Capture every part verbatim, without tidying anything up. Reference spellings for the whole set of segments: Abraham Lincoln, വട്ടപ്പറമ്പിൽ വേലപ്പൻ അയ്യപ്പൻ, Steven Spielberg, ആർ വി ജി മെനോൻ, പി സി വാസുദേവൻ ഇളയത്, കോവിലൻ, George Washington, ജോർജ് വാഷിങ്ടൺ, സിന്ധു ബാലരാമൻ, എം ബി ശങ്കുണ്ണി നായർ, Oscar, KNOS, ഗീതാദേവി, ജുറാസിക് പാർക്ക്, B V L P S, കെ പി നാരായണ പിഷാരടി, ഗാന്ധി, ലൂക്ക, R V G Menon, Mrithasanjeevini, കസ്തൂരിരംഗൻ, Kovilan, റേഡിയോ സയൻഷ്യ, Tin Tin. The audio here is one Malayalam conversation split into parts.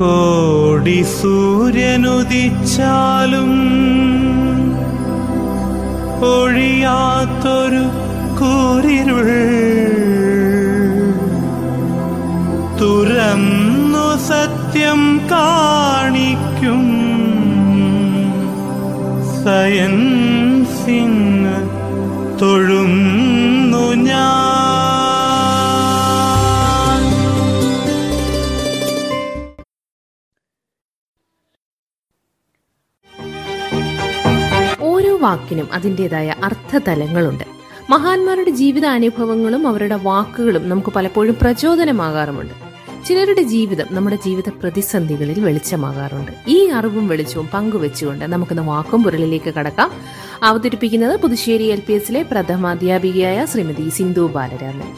കോടി സൂര്യനുദിച്ചാലും ഒഴിയാത്തൊരു കൂരിരുൾ തുറന്നു സത്യം കാണിക്കും സയൻസിന് തൊഴുന്നു ഞാൻ. ഓരോ വാക്കിനും അതിൻ്റെതായ അർത്ഥതലങ്ങളുണ്ട്. മഹാന്മാരുടെ ജീവിതാനുഭവങ്ങളും അവരുടെ വാക്കുകളും നമുക്ക് പലപ്പോഴും പ്രചോദനമാകാറുമുണ്ട്. ചിലരുടെ ജീവിതം നമ്മുടെ ജീവിത പ്രതിസന്ധികളിൽ വെളിച്ചമാകാറുണ്ട്. ഈ അറിവും വെളിച്ചവും പങ്കുവെച്ചുകൊണ്ട് നമുക്കിന്ന് വാക്കും പുരളിലേക്ക് കടക്കാം. അവതരിപ്പിക്കുന്നത് പുതുശ്ശേരി എൽ പി എസിലെ പ്രഥമാധ്യാപികയായ ശ്രീമതി സിന്ധു ബാലരാമൻ.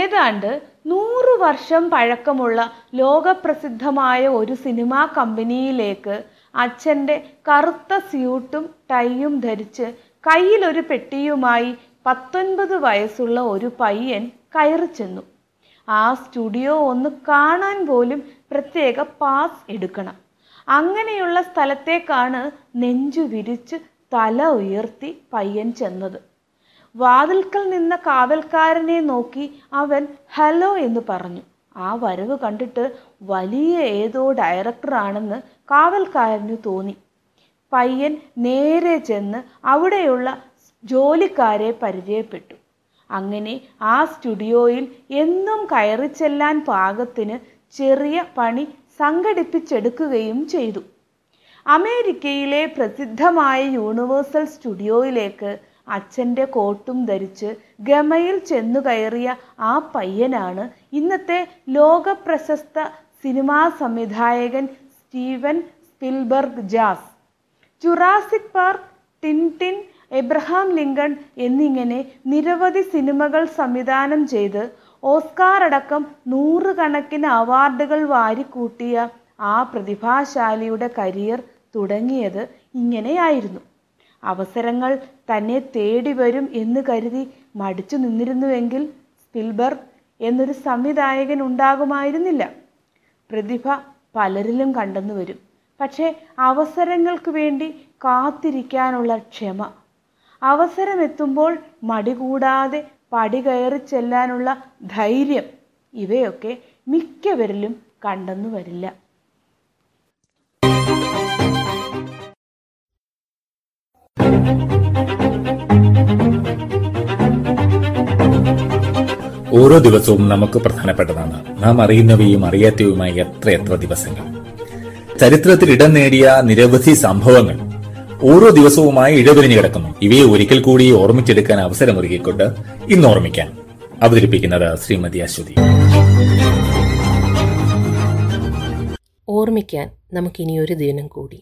ഏതാണ്ട് നൂറു വർഷം പഴക്കമുള്ള ലോകപ്രസിദ്ധമായ ഒരു സിനിമാ കമ്പനിയിലേക്ക് അച്ഛൻ്റെ കറുത്ത സ്യൂട്ടും ടൈയും ധരിച്ച് കയ്യിലൊരു പെട്ടിയുമായി പത്തൊൻപത് വയസ്സുള്ള ഒരു പയ്യൻ കയറി ചെന്നു. ആ സ്റ്റുഡിയോ ഒന്ന് കാണാൻ പോലും പ്രത്യേക പാസ് എടുക്കണം. അങ്ങനെയുള്ള സ്ഥലത്തേക്കാണ് നെഞ്ചു വിരിച്ച് തല ഉയർത്തി പയ്യൻ ചെന്നത്. വാതിൽക്കൽ നിന്ന കാവൽക്കാരനെ നോക്കി അവൻ ഹലോ എന്ന് പറഞ്ഞു. ആ വരവ് കണ്ടിട്ട് വലിയ ഏതോ ഡയറക്ടറാണെന്ന് കാവൽക്കാരന് തോന്നി. പയ്യൻ നേരെ ചെന്ന് അവിടെയുള്ള ജോലിക്കാരെ പരിചയപ്പെട്ടു. അങ്ങനെ ആ സ്റ്റുഡിയോയിൽ എന്നും കയറി ചെല്ലാൻ പാകത്തിന് ചെറിയ പണി സംഘടിപ്പിച്ചെടുക്കുകയും ചെയ്തു. അമേരിക്കയിലെ പ്രസിദ്ധമായ യൂണിവേഴ്സൽ സ്റ്റുഡിയോയിലേക്ക് അച്ഛൻ്റെ കോട്ടും ധരിച്ച് ഗമയിൽ ചെന്നു കയറിയ ആ പയ്യനാണ് ഇന്നത്തെ ലോകപ്രശസ്ത സിനിമാ സംവിധായകൻ Steven Spielberg. Jaws, ജുറാസിക് പാർക്ക്, Tintin, Abraham Lincoln എന്നിങ്ങനെ നിരവധി സിനിമകൾ സംവിധാനം ചെയ്ത് ഓസ്കാർ അടക്കം നൂറുകണക്കിന് അവാർഡുകൾ വാരിക്കൂട്ടിയ ആ പ്രതിഭാശാലിയുടെ കരിയർ തുടങ്ങിയത് ഇങ്ങനെയായിരുന്നു. അവസരങ്ങൾ തന്നെ തേടി വരും എന്ന് കരുതി മടിച്ചു നിന്നിരുന്നുവെങ്കിൽ സ്പിൽബർഗ് എന്നൊരു സംവിധായകൻ ഉണ്ടാകുമായിരുന്നില്ല. പ്രതിഭ പലരിലും കണ്ടെന്നു വരും. പക്ഷേ അവസരങ്ങൾക്ക് വേണ്ടി കാത്തിരിക്കാനുള്ള ക്ഷമ, അവസരമെത്തുമ്പോൾ മടികൂടാതെ പടി കയറി ചെല്ലാനുള്ള ധൈര്യം, ഇവയൊക്കെ മിക്കവരിലും കണ്ടെന്നു വരില്ല. ഓരോ ദിവസവും നമുക്ക് പ്രധാനപ്പെട്ടതാണ്. നാം അറിയുന്നവയും അറിയാത്തവയുമായി എത്രയെത്ര ദിവസങ്ങൾ. ചരിത്രത്തിൽ ഇടം നേടിയ നിരവധി സംഭവങ്ങൾ ഓരോ ദിവസവുമായി ഇടപെരിഞ്ഞു കിടക്കുന്നു. ഇവയെ ഒരിക്കൽ കൂടി ഓർമ്മിച്ചെടുക്കാൻ അവസരമൊരുക്കിക്കൊണ്ട് ഇന്ന് ഓർമ്മിക്കാൻ അവതരിപ്പിക്കുന്നത് ശ്രീമതി അശ്വതി. ഓർമ്മിക്കാൻ നമുക്കിനി ഒരു ദിനം കൂടി.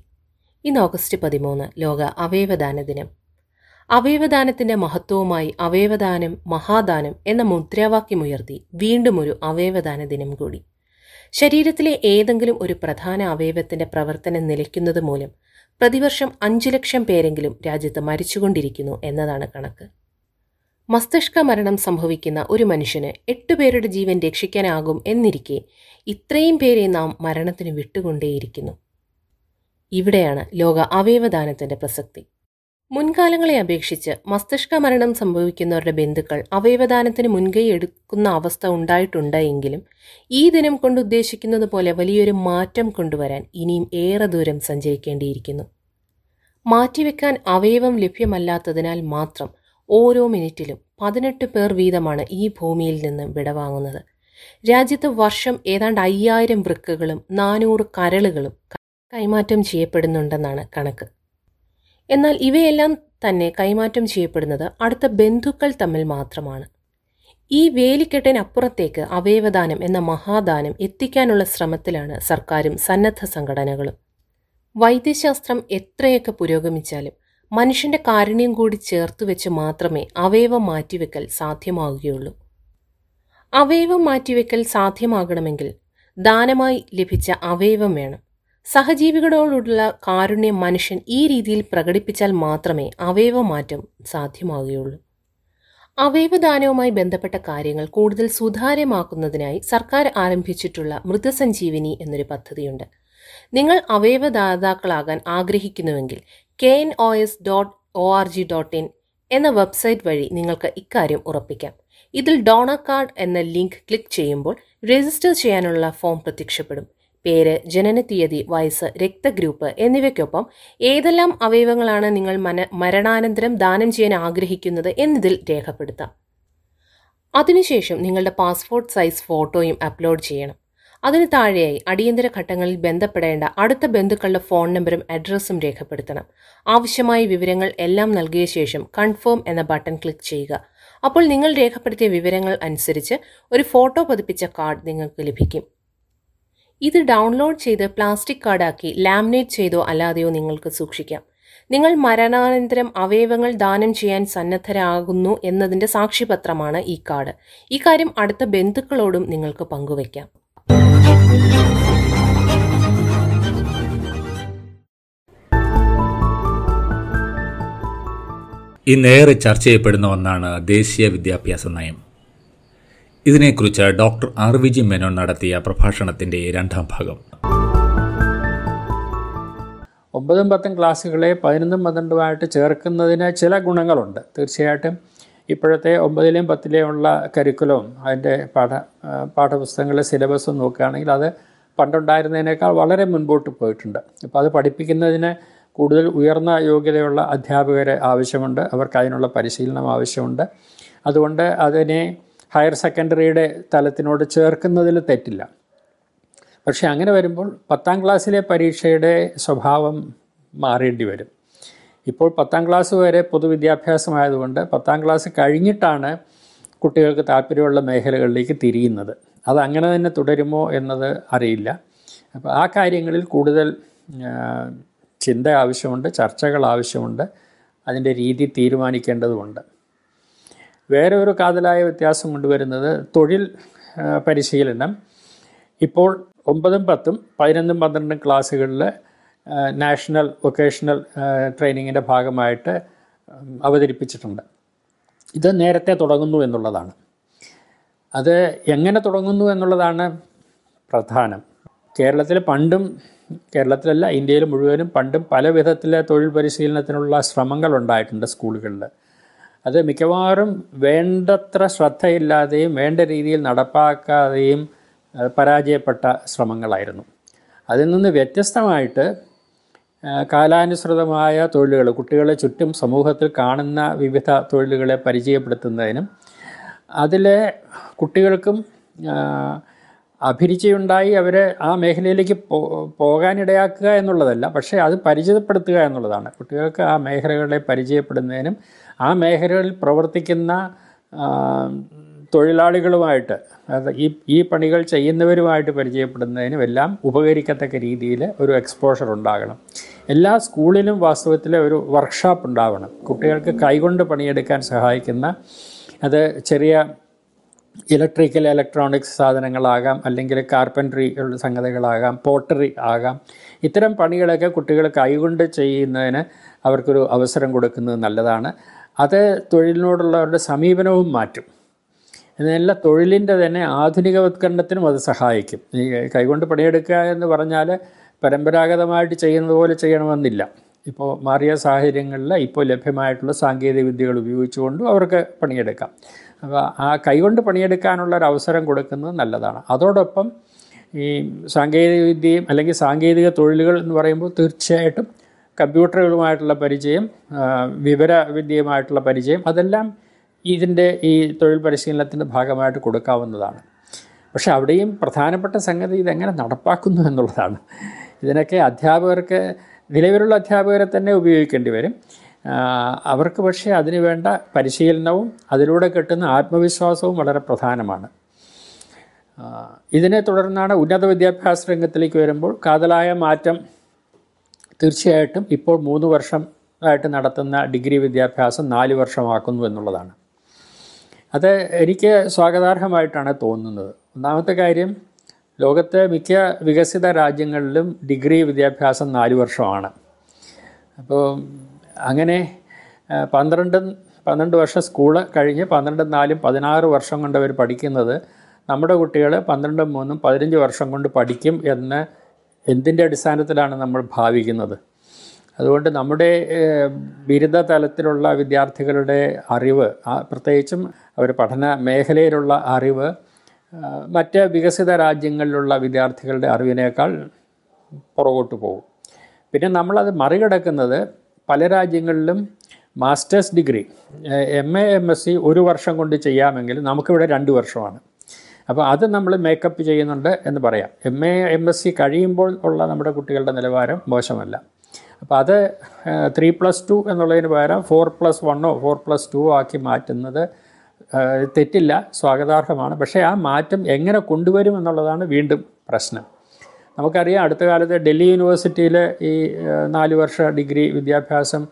ഇന്ന് ഓഗസ്റ്റ് പതിമൂന്ന് ലോക അവയവദാന ദിനം. അവയവദാനത്തിന്റെ മഹത്വവുമായി അവയവദാനം മഹാദാനം എന്ന മുദ്രാവാക്യമുയർത്തി വീണ്ടും ഒരു അവയവദാന ദിനം കൂടി. ശരീരത്തിലെ ഏതെങ്കിലും ഒരു പ്രധാന അവയവത്തിന്റെ പ്രവർത്തനം നിലയ്ക്കുന്നത് മൂലം പ്രതിവർഷം അഞ്ചു ലക്ഷം പേരെങ്കിലും രാജ്യത്ത് മരിച്ചുകൊണ്ടിരിക്കുന്നു എന്നതാണ് കണക്ക്. മസ്തിഷ്ക മരണം സംഭവിക്കുന്ന ഒരു മനുഷ്യന് എട്ടുപേരുടെ ജീവൻ രക്ഷിക്കാനാകും എന്നിരിക്കെ ഇത്രയും പേരെ നാം മരണത്തിന് വിട്ടുകൊണ്ടേയിരിക്കുന്നു. ഇവിടെയാണ് ലോക അവയവദാനത്തിന്റെ പ്രസക്തി. മുൻകാലങ്ങളെ അപേക്ഷിച്ച് മസ്തിഷ്ക മരണം സംഭവിക്കുന്നവരുടെ ബന്ധുക്കൾ അവയവദാനത്തിന് മുൻകൈ എടുക്കുന്ന അവസ്ഥ ഉണ്ടായിട്ടുണ്ട് എങ്കിലും ഈ ദിനം കൊണ്ട് ഉദ്ദേശിക്കുന്നത് പോലെ വലിയൊരു മാറ്റം കൊണ്ടുവരാൻ ഇനിയും ഏറെ ദൂരം സഞ്ചരിക്കേണ്ടിയിരിക്കുന്നു. മാറ്റിവെക്കാൻ അവയവം ലഭ്യമല്ലാത്തതിനാൽ മാത്രം ഓരോ മിനിറ്റിലും പതിനെട്ട് പേർ വീതമാണ് ഈ ഭൂമിയിൽ നിന്ന് വിടവാങ്ങുന്നത്. രാജ്യത്ത് വർഷം ഏതാണ്ട് അയ്യായിരം വൃക്കകളും നാനൂറ് കരളുകളും കൈമാറ്റം ചെയ്യപ്പെടുന്നുണ്ടെന്നാണ് കണക്ക്. എന്നാൽ ഇവയെല്ലാം തന്നെ കൈമാറ്റം ചെയ്യപ്പെടുന്നത് അടുത്ത ബന്ധുക്കൾ തമ്മിൽ മാത്രമാണ്. ഈ വേലിക്കെട്ടിനപ്പുറത്തേക്ക് അവയവദാനം എന്ന മഹാദാനം എത്തിക്കാനുള്ള ശ്രമത്തിലാണ് സർക്കാരും സന്നദ്ധ സംഘടനകളും. വൈദ്യശാസ്ത്രം എത്രയൊക്കെ പുരോഗമിച്ചാലും മനുഷ്യൻ്റെ കാരുണ്യം കൂടി ചേർത്ത് വെച്ച് മാത്രമേ അവയവം മാറ്റിവെക്കൽ സാധ്യമാവുകയുള്ളൂ. അവയവം മാറ്റിവെക്കൽ സാധ്യമാകണമെങ്കിൽ ദാനമായി ലഭിച്ച അവയവം വേണം. സഹജീവികളോടുള്ള കാരുണ്യം മനുഷ്യൻ ഈ രീതിയിൽ പ്രകടിപ്പിച്ചാൽ മാത്രമേ അവയവമാറ്റം സാധ്യമാവുകയുള്ളൂ. അവയവദാനവുമായി ബന്ധപ്പെട്ട കാര്യങ്ങൾ കൂടുതൽ സുതാര്യമാക്കുന്നതിനായി സർക്കാർ ആരംഭിച്ചിട്ടുള്ള മൃതസഞ്ജീവിനി എന്നൊരു പദ്ധതിയുണ്ട്. നിങ്ങൾ അവയവദാതാക്കളാകാൻ ആഗ്രഹിക്കുന്നുവെങ്കിൽ K N O S dot O R G dot in എന്ന വെബ്സൈറ്റ് വഴി നിങ്ങൾക്ക് ഇക്കാര്യം ഉറപ്പിക്കാം. ഇതിൽ ഡോണർ കാർഡ് എന്ന ലിങ്ക് ക്ലിക്ക് ചെയ്യുമ്പോൾ രജിസ്റ്റർ ചെയ്യാനുള്ള ഫോം പ്രത്യക്ഷപ്പെടും. പേര്, ജനനത്തീയതി, വയസ്സ്, രക്തഗ്രൂപ്പ് എന്നിവയ്ക്കൊപ്പം ഏതെല്ലാം അവയവങ്ങളാണ് നിങ്ങൾ മന മരണാനന്തരം ദാനം ചെയ്യാൻ ആഗ്രഹിക്കുന്നത് എന്നതിൽ രേഖപ്പെടുത്താം. അതിനുശേഷം നിങ്ങളുടെ പാസ്പോർട്ട് സൈസ് ഫോട്ടോയും അപ്ലോഡ് ചെയ്യണം. അതിന് താഴെയായി അടിയന്തര ഘട്ടങ്ങളിൽ ബന്ധപ്പെടേണ്ട അടുത്ത ബന്ധുക്കളുടെ ഫോൺ നമ്പറും അഡ്രസ്സും രേഖപ്പെടുത്തണം. ആവശ്യമായ വിവരങ്ങൾ എല്ലാം നൽകിയ ശേഷം കൺഫേം എന്ന ബട്ടൺ ക്ലിക്ക് ചെയ്യുക. അപ്പോൾ നിങ്ങൾ രേഖപ്പെടുത്തിയ വിവരങ്ങൾ അനുസരിച്ച് ഒരു ഫോട്ടോ പതിപ്പിച്ച കാർഡ് നിങ്ങൾക്ക് ലഭിക്കും. ഇത് ഡൗൺലോഡ് ചെയ്ത് പ്ലാസ്റ്റിക് കാർഡാക്കി ലാമിനേറ്റ് ചെയ്തോ അല്ലാതെയോ നിങ്ങൾക്ക് സൂക്ഷിക്കാം. നിങ്ങൾ മരണാനന്തരം അവയവങ്ങൾ ദാനം ചെയ്യാൻ സന്നദ്ധരാകുന്നു എന്നതിൻ്റെ സാക്ഷ്യപത്രമാണ് ഈ കാർഡ്. ഈ കാര്യം അടുത്ത ബന്ധുക്കളോടും നിങ്ങൾക്ക് പങ്കുവയ്ക്കാം. ഇന്നേറെ ചർച്ച ചെയ്യപ്പെടുന്ന ഒന്നാണ് ദേശീയ വിദ്യാഭ്യാസ നയം. ഇതിനെക്കുറിച്ച് doctor ആർ വി ജി മെനോൻ നടത്തിയ പ്രഭാഷണത്തിൻ്റെ രണ്ടാം ഭാഗം. ഒമ്പതും പത്തും ക്ലാസ്സുകളെ പതിനൊന്നും പന്ത്രണ്ടുമായിട്ട് ചേർക്കുന്നതിന് ചില ഗുണങ്ങളുണ്ട്. തീർച്ചയായിട്ടും ഇപ്പോഴത്തെ ഒമ്പതിലെയും പത്തിലെയും ഉള്ള കരിക്കുലവും അതിൻ്റെ പാഠ പാഠപുസ്തകങ്ങളിലെ സിലബസും നോക്കുകയാണെങ്കിൽ അത് പണ്ടുണ്ടായിരുന്നതിനേക്കാൾ വളരെ മുൻപോട്ട് പോയിട്ടുണ്ട്. അപ്പോൾ അത് പഠിപ്പിക്കുന്നതിന് കൂടുതൽ ഉയർന്ന യോഗ്യതയുള്ള അധ്യാപകരെ ആവശ്യമുണ്ട്. അവർക്ക് അതിനുള്ള പരിശീലനം ആവശ്യമുണ്ട്. അതുകൊണ്ട് അതിനെ ഹയർ സെക്കൻഡറിയുടെ തലത്തിനോട് ചേർക്കുന്നതിൽ തെറ്റില്ല. പക്ഷേ അങ്ങനെ വരുമ്പോൾ പത്താം ക്ലാസ്സിലെ പരീക്ഷയുടെ സ്വഭാവം മാറേണ്ടി വരും. ഇപ്പോൾ പത്താം ക്ലാസ് വരെ പൊതുവിദ്യാഭ്യാസമായതുകൊണ്ട് പത്താം ക്ലാസ് കഴിഞ്ഞിട്ടാണ് കുട്ടികൾക്ക് താല്പര്യമുള്ള മേഖലകളിലേക്ക് തിരിയുന്നത്. അത് അങ്ങനെ തന്നെ തുടരുമോ എന്നത് അറിയില്ല. അപ്പോൾ ആ കാര്യങ്ങളിൽ കൂടുതൽ ചിന്ത ആവശ്യമുണ്ട്, ചർച്ചകൾ ആവശ്യമുണ്ട്, അതിൻ്റെ രീതി തീരുമാനിക്കേണ്ടതുണ്ട്. വേറെ ഒരു കാതലായ വ്യത്യാസം കൊണ്ടുവരുന്നത് തൊഴിൽ പരിശീലനം. ഇപ്പോൾ ഒമ്പതും പത്തും പതിനൊന്നും പന്ത്രണ്ടും ക്ലാസ്സുകളിൽ നാഷണൽ വൊക്കേഷണൽ ട്രെയിനിങ്ങിൻ്റെ ഭാഗമായിട്ട് അവതരിപ്പിച്ചിട്ടുണ്ട്. ഇത് നേരത്തെ തുടങ്ങുന്നു എന്നുള്ളതാണ്. അത് എങ്ങനെ തുടങ്ങുന്നു എന്നുള്ളതാണ് പ്രധാനം. കേരളത്തിൽ പണ്ടും കേരളത്തിലല്ല ഇന്ത്യയിൽ മുഴുവനും പണ്ടും പല വിധത്തിലെ തൊഴിൽ പരിശീലനത്തിനുള്ള ശ്രമങ്ങൾ ഉണ്ടായിട്ടുണ്ട് സ്കൂളുകളിൽ. അത് മിക്കവാറും വേണ്ടത്ര ശ്രദ്ധയില്ലാതെയും വേണ്ട രീതിയിൽ നടപ്പാക്കാതെയും പരാജയപ്പെട്ട ശ്രമങ്ങളായിരുന്നു. അതിൽ നിന്ന് വ്യത്യസ്തമായിട്ട് കാലാനുസൃതമായ തൊഴിലുകൾ, കുട്ടികളെ ചുറ്റും സമൂഹത്തിൽ കാണുന്ന വിവിധ തൊഴിലുകളെ പരിചയപ്പെടുത്തുന്നതിനും അതിലെ കുട്ടികൾക്കും അഭിരുചിയുണ്ടായി അവരെ ആ മേഖലയിലേക്ക് പോ പോകാനിടയാക്കുക എന്നുള്ളതല്ല, പക്ഷേ അത് പരിചയപ്പെടുത്തുക എന്നുള്ളതാണ്. കുട്ടികൾക്ക് ആ മേഖലകളെ പരിചയപ്പെടുന്നതിനും ആ മേഖലകളിൽ പ്രവർത്തിക്കുന്ന തൊഴിലാളികളുമായിട്ട്, അത് ഈ ഈ പണികൾ ചെയ്യുന്നവരുമായിട്ട് പരിചയപ്പെടുന്നതിനും എല്ലാം ഉപകരിക്കത്തക്ക രീതിയിൽ ഒരു എക്സ്പോഷർ ഉണ്ടാകണം. എല്ലാ സ്കൂളിലും വാസ്തവത്തിൽ ഒരു വർക്ക്ഷോപ്പ് ഉണ്ടാവണം. കുട്ടികൾക്ക് കൈകൊണ്ട് പണിയെടുക്കാൻ സഹായിക്കുന്ന, അത് ചെറിയ ഇലക്ട്രിക്കൽ ഇലക്ട്രോണിക്സ് സാധനങ്ങളാകാം, അല്ലെങ്കിൽ കാർപ്പൻട്രി ഉള്ള സംഗതികളാകാം, പോട്ടറി ആകാം, ഇത്തരം പണികളൊക്കെ കുട്ടികൾ കൈകൊണ്ട് ചെയ്യുന്നതിന് അവർക്കൊരു അവസരം കൊടുക്കുന്നത് നല്ലതാണ്. അത് തൊഴിലിനോടുള്ളവരുടെ സമീപനവും മാറ്റും. എന്നല്ല, തൊഴിലിൻ്റെ തന്നെ ആധുനികവത്കരണത്തിനും അത് സഹായിക്കും. ഈ കൈകൊണ്ട് പണിയെടുക്കുക എന്ന് പറഞ്ഞാൽ പരമ്പരാഗതമായിട്ട് ചെയ്യുന്നത് പോലെ ചെയ്യണമെന്നില്ല. ഇപ്പോൾ മാറിയ സാഹചര്യങ്ങളിൽ ഇപ്പോൾ ലഭ്യമായിട്ടുള്ള സാങ്കേതിക വിദ്യകൾ ഉപയോഗിച്ചുകൊണ്ടും അവർക്ക് പണിയെടുക്കാം. അപ്പോൾ ആ കൈകൊണ്ട് പണിയെടുക്കാനുള്ളൊരു അവസരം കൊടുക്കുന്നത് നല്ലതാണ്. അതോടൊപ്പം ഈ സാങ്കേതികവിദ്യയും അല്ലെങ്കിൽ സാങ്കേതിക തൊഴിലുകൾ എന്ന് പറയുമ്പോൾ തീർച്ചയായിട്ടും കമ്പ്യൂട്ടറുകളുമായിട്ടുള്ള പരിചയം, വിവരവിദ്യയുമായിട്ടുള്ള പരിചയം, അതെല്ലാം ഇതിൻ്റെ ഈ തൊഴിൽ പരിശീലനത്തിൻ്റെ ഭാഗമായിട്ട് കൊടുക്കാവുന്നതാണ്. പക്ഷേ അവിടെയും പ്രധാനപ്പെട്ട സംഗതി ഇതെങ്ങനെ നടപ്പാക്കുന്നു എന്നുള്ളതാണ്. ഇതിനൊക്കെ അധ്യാപകർക്ക്, നിലവിലുള്ള അധ്യാപകരെ തന്നെ ഉപയോഗിക്കേണ്ടി വരും. അവർക്ക് പക്ഷേ അതിനു വേണ്ട പരിശീലനവും അതിലൂടെ കിട്ടുന്ന ആത്മവിശ്വാസവും വളരെ പ്രധാനമാണ്. ഇതിനെ തുടർന്നാണ് ഉന്നത വിദ്യാഭ്യാസ രംഗത്തിലേക്ക് വരുമ്പോൾ കാതലായ മാറ്റം. തീർച്ചയായിട്ടും ഇപ്പോൾ മൂന്ന് വർഷം ആയിട്ട് നടത്തുന്ന ഡിഗ്രി വിദ്യാഭ്യാസം നാല് വർഷമാക്കുന്നു എന്നുള്ളതാണ്. അത് എനിക്ക് സ്വാഗതാർഹമായിട്ടാണ് തോന്നുന്നത്. ഒന്നാമത്തെ കാര്യം, ലോകത്തെ മിക്ക വികസിത രാജ്യങ്ങളിലും ഡിഗ്രി വിദ്യാഭ്യാസം നാല് വർഷമാണ്. അപ്പോൾ അങ്ങനെ പന്ത്രണ്ട് പന്ത്രണ്ട് വർഷം സ്കൂള് കഴിഞ്ഞ് പന്ത്രണ്ടും നാലും പതിനാറ് വർഷം കൊണ്ട് അവർ പഠിക്കുന്നത് നമ്മുടെ കുട്ടികൾ പന്ത്രണ്ടും മൂന്നും പതിനഞ്ച് വർഷം കൊണ്ട് പഠിക്കും എന്ന് എന്തിൻ്റെ അടിസ്ഥാനത്തിലാണ് നമ്മൾ ഭാവിക്കുന്നത്? അതുകൊണ്ട് നമ്മുടെ ബിരുദ തലത്തിലുള്ള വിദ്യാർത്ഥികളുടെ അറിവ്, പ്രത്യേകിച്ചും അവർ പഠന മേഖലയിലുള്ള അറിവ്, മറ്റ് വികസിത രാജ്യങ്ങളിലുള്ള വിദ്യാർത്ഥികളുടെ അറിവിനേക്കാൾ പുറകോട്ട് പോകും. പിന്നെ നമ്മളത് മറികടക്കുന്നത് പല രാജ്യങ്ങളിലും masters degree, M A M S C ഒരു വർഷം കൊണ്ട് ചെയ്യാമെങ്കിൽ നമുക്കിവിടെ രണ്ട് വർഷമാണ്. അപ്പോൾ അത് നമ്മൾ മേക്കപ്പ് ചെയ്യുന്നുണ്ട് എന്ന് പറയാം. M A M S C കഴിയുമ്പോൾ ഉള്ള നമ്മുടെ കുട്ടികളുടെ നിലവാരം മോശമല്ല. അപ്പോൾ അത് ത്രീ പ്ലസ് ടു എന്നുള്ളതിന് പകരം ഫോർ പ്ലസ് വണ്ണോ ഫോർ പ്ലസ് ടുവോ ആക്കി മാറ്റുന്നത് തെറ്റില്ല, സ്വാഗതാർഹമാണ്. പക്ഷേ ആ മാറ്റം എങ്ങനെ കൊണ്ടുവരും എന്നുള്ളതാണ് വീണ്ടും പ്രശ്നം. നമുക്കറിയാം, അടുത്ത കാലത്ത് ഡൽഹി യൂണിവേഴ്സിറ്റിയിൽ ഈ നാല് വർഷ ഡിഗ്രി വിദ്യാഭ്യാസം